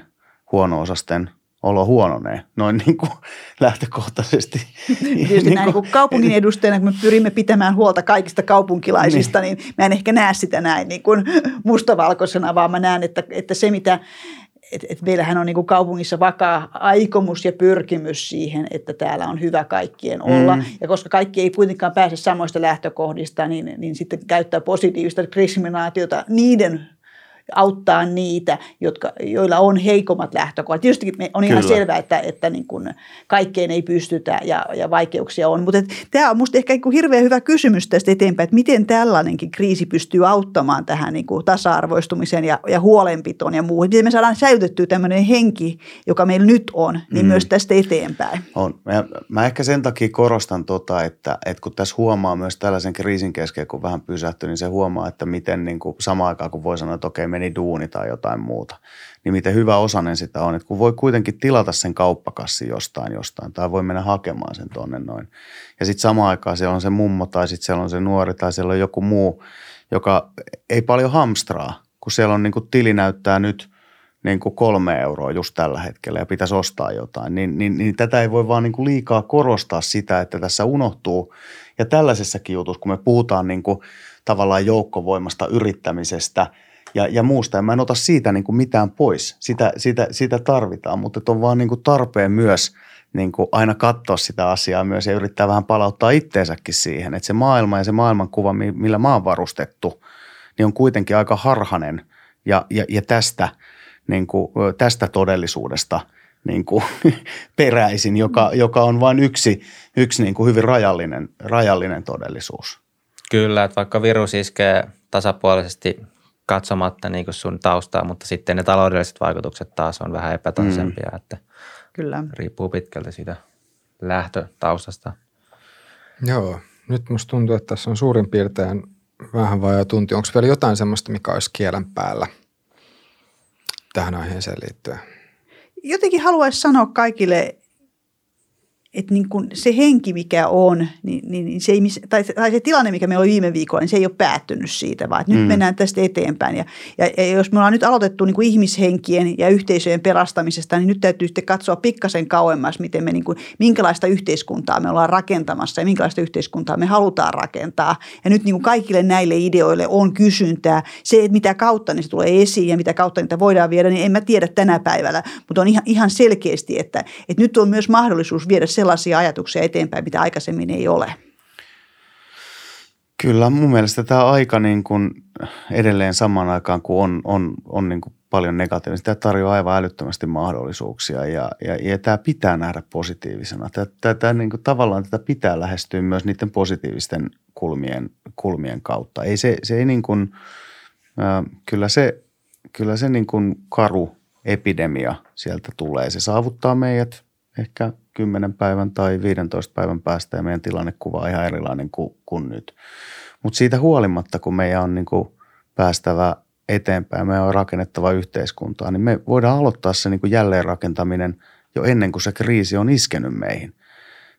huono-osasten olo huononee. Noin niin kuin lähtökohtaisesti. Tietysti näin kuin kaupungin edustajana, kun me pyrimme pitämään huolta kaikista kaupunkilaisista, niin, niin mä en ehkä näe sitä näin niin kuin mustavalkoisena, vaan mä näen, että, että se mitä... Että et meillähän on niinku kaupungissa vakaa aikomus ja pyrkimys siihen, että täällä on hyvä kaikkien olla. Mm. Ja koska kaikki ei kuitenkaan pääse samoista lähtökohdista, niin, niin sitten käyttää positiivista diskriminaatiota niiden auttaa niitä, jotka, joilla on heikommat lähtökohdat. Tietysti on Kyllä. ihan selvää, että, että niin kuin kaikkeen ei pystytä ja, ja vaikeuksia on, mutta tämä on minusta ehkä niin kuin hirveän hyvä kysymys tästä eteenpäin, että miten tällainenkin kriisi pystyy auttamaan tähän niin kuin tasa-arvoistumiseen ja, ja huolenpitoon ja muuhun. Miten me saadaan säilytettyä tämmöinen henki, joka meillä nyt on, niin mm. myös tästä eteenpäin. On. Mä, mä ehkä sen takia korostan tota, että, että kun tässä huomaa myös tällaisen kriisin keskellä, kun vähän pysähtyy, niin se huomaa, että miten niin kuin samaan aikaan, kun voi sanoa, että okei, meni duuni tai jotain muuta, niin miten hyvä osainen sitä on, että kun voi kuitenkin tilata sen kauppakassi jostain jostain tai voi mennä hakemaan sen tonne noin. Ja sitten samaan aikaan siellä on se mummo tai sitten siellä on se nuori tai siellä on joku muu, joka ei paljon hamstraa, kun siellä on niin kuin tili näyttää nyt niin kuin kolme euroa just tällä hetkellä ja pitäisi ostaa jotain, niin, niin, niin tätä ei voi vaan niin kuin liikaa korostaa sitä, että tässä unohtuu. Ja tällaisessakin jutussa, kun me puhutaan niin kuin tavallaan joukkovoimasta, yrittämisestä, Ja, ja muusta. Ja mä en ota siitä niin kuin mitään pois. Sitä, sitä, sitä tarvitaan, mutta on vaan niin kuin tarpeen myös niin kuin aina katsoa sitä asiaa myös ja yrittää vähän palauttaa itteensäkin siihen. Että se maailma ja se maailmankuva, millä mä oon varustettu, niin on kuitenkin aika harhainen ja, ja, ja tästä, niin kuin, tästä todellisuudesta niin kuin peräisin, joka, joka on vain yksi, yksi niin kuin hyvin rajallinen, rajallinen todellisuus. Kyllä, että vaikka virus iskee tasapuolisesti katsomatta niin kuin sun taustaa, mutta sitten ne taloudelliset vaikutukset taas on vähän epätasaisempia, mm. että Kyllä. riippuu pitkälti siitä lähtötaustasta. Joo, nyt musta tuntuu, että tässä on suurin piirtein vähän vajaa tunti. Onko vielä jotain semmoista, mikä olisi kielen päällä tähän aiheeseen liittyen? Jotenkin haluaisin sanoa kaikille, että niin kun se henki, mikä on, niin, niin se ei, tai, tai se tilanne, mikä meillä oli viime viikolla, niin se ei ole päättynyt siitä, vaan nyt mm. mennään tästä eteenpäin. Ja, ja, ja jos me ollaan nyt aloitettu niin kuin ihmishenkien ja yhteisöjen pelastamisesta, niin nyt täytyy sitten katsoa pikkasen kauemmas, miten me, niin kuin, minkälaista yhteiskuntaa me ollaan rakentamassa ja minkälaista yhteiskuntaa me halutaan rakentaa. Ja nyt niin kuin kaikille näille ideoille on kysyntää. Se, että mitä kautta ne se tulee esiin ja mitä kautta niitä voidaan viedä, niin en mä tiedä tänä päivänä, mutta on ihan, ihan selkeästi, että, että nyt on myös mahdollisuus viedä se sellaisia ajatuksia eteenpäin, mitä aikaisemmin ei ole. Kyllä, mun mielestä tämä aika niin kuin edelleen samaan aikaan, kun on, on, on niin kuin paljon negatiivista, tämä tarjoaa aivan älyttömästi mahdollisuuksia ja, ja, ja tämä pitää nähdä positiivisena. Tämä, tämä, tämä, niin kuin, tavallaan tätä pitää lähestyä myös niiden positiivisten kulmien, kulmien kautta. Ei se, se ei niin kuin, äh, kyllä se, kyllä se niin kuin karu epidemia sieltä tulee. Se saavuttaa meidät ehkä kymmenen päivän tai viidentoista päivän päästä ja meidän tilannekuva on ihan erilainen kuin, kuin nyt. Mutta siitä huolimatta, kun meidän on niin kuin päästävä eteenpäin, meidän on rakennettava yhteiskuntaa, niin me voidaan aloittaa se niin kuin jälleenrakentaminen jo ennen kuin se kriisi on iskenyt meihin.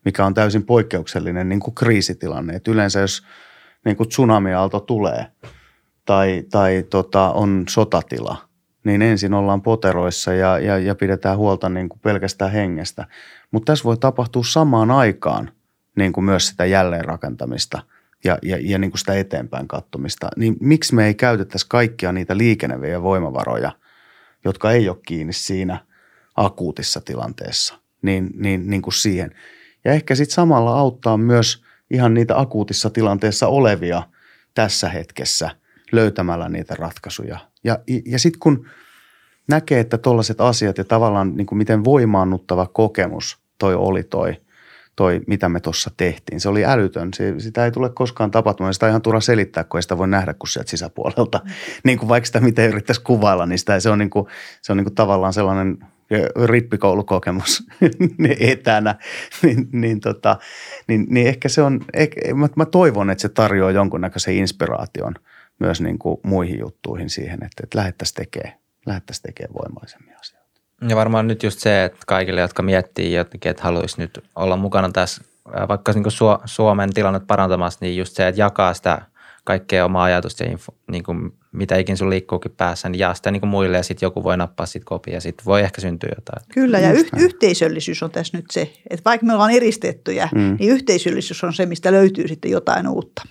mikä on täysin poikkeuksellinen niin kuin kriisitilanne. Et yleensä jos niin kuin tsunami-aalto tulee tai, tai tota, on sotatila, niin ensin ollaan poteroissa ja, ja, ja pidetään huolta niin kuin pelkästään hengestä. Mutta tässä voi tapahtua samaan aikaan niin kuin myös sitä jälleenrakentamista ja, ja, ja niin kuin sitä eteenpäin katsomista. Niin miksi me ei käytettäisi kaikkia niitä liikeneviä voimavaroja, jotka ei ole kiinni siinä akuutissa tilanteessa, niin, niin, niin kuin siihen. Ja ehkä sitten samalla auttaa myös ihan niitä akuutissa tilanteessa olevia tässä hetkessä löytämällä niitä ratkaisuja. Ja, ja sitten kun näkee, että tollaiset asiat ja tavallaan niin kuin miten voimaannuttava kokemus toi oli toi, toi mitä me tuossa tehtiin. Se oli älytön. Se, sitä ei tule koskaan tapahtumaan. Sitä ihan turha selittää, kun ei sitä voi nähdä kuin sieltä sisäpuolelta. Niin kuin vaikka sitä miten yrittäisi kuvailla, niin sitä, se on, niin kuin, se on niin kuin tavallaan sellainen rippikoulukokemus etänä, niin, niin, tota, niin, niin ehkä se on, mä, mä toivon, että se tarjoaa jonkunnäköisen inspiraation myös niin kuin muihin juttuihin siihen, että, että lähettäisiin tekemään, lähettäisiin tekemään voimaisemmin asioita. Ja varmaan nyt just se, että kaikille, jotka miettii jotenkin, että haluaisi nyt olla mukana tässä, vaikka niin kuin Suomen tilannet parantamassa, niin just se, että jakaa sitä kaikkea omaa ajatusta ja info, niin kuin mitä ikin sun liikkuukin päässä, niin jaa sitä niin kuin muille ja sitten joku voi nappaa sit kopia ja sitten voi ehkä syntyä jotain. Kyllä ja yh- yhteisöllisyys on tässä nyt se, että vaikka me ollaan eristettyjä, mm. niin yhteisöllisyys on se, mistä löytyy sitten jotain uutta.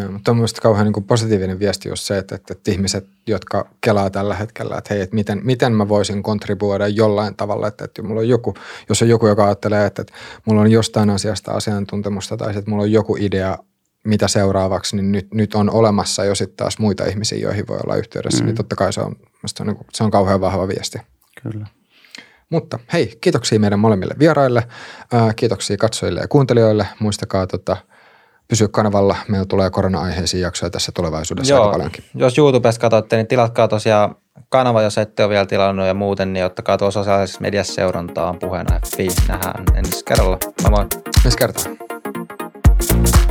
Joo, mutta on mielestäni kauhean niin kuin positiivinen viesti just se, että, että, että ihmiset, jotka kelaa tällä hetkellä, että hei, että miten, miten mä voisin kontribuoida jollain tavalla, että, että mulla on joku, jos on joku, joka ajattelee, että, että mulla on jostain asiasta asiantuntemusta tai että mulla on joku idea, mitä seuraavaksi, niin nyt, nyt on olemassa jo sitten taas muita ihmisiä, joihin voi olla yhteydessä, mm. niin totta kai se on, se on, se on kauhean vahva viesti. Kyllä. Mutta hei, kiitoksia meidän molemmille vieraille, äh, kiitoksia katsojille ja kuuntelijoille, muistakaa tota, pysyä kanavalla, meillä tulee korona-aiheisiä jaksoja tässä tulevaisuudessa. Joo, aika paljonkin. Jos YouTubesta katsotte, niin tilatkaa tosiaan kanava, jos ette ole vielä tilannut ja muuten, niin ottakaa tuossa sosiaalisessa mediassa seurantaan puheena F I. Nähdään ensi kerralla. Moi moi. Ensi kertaa.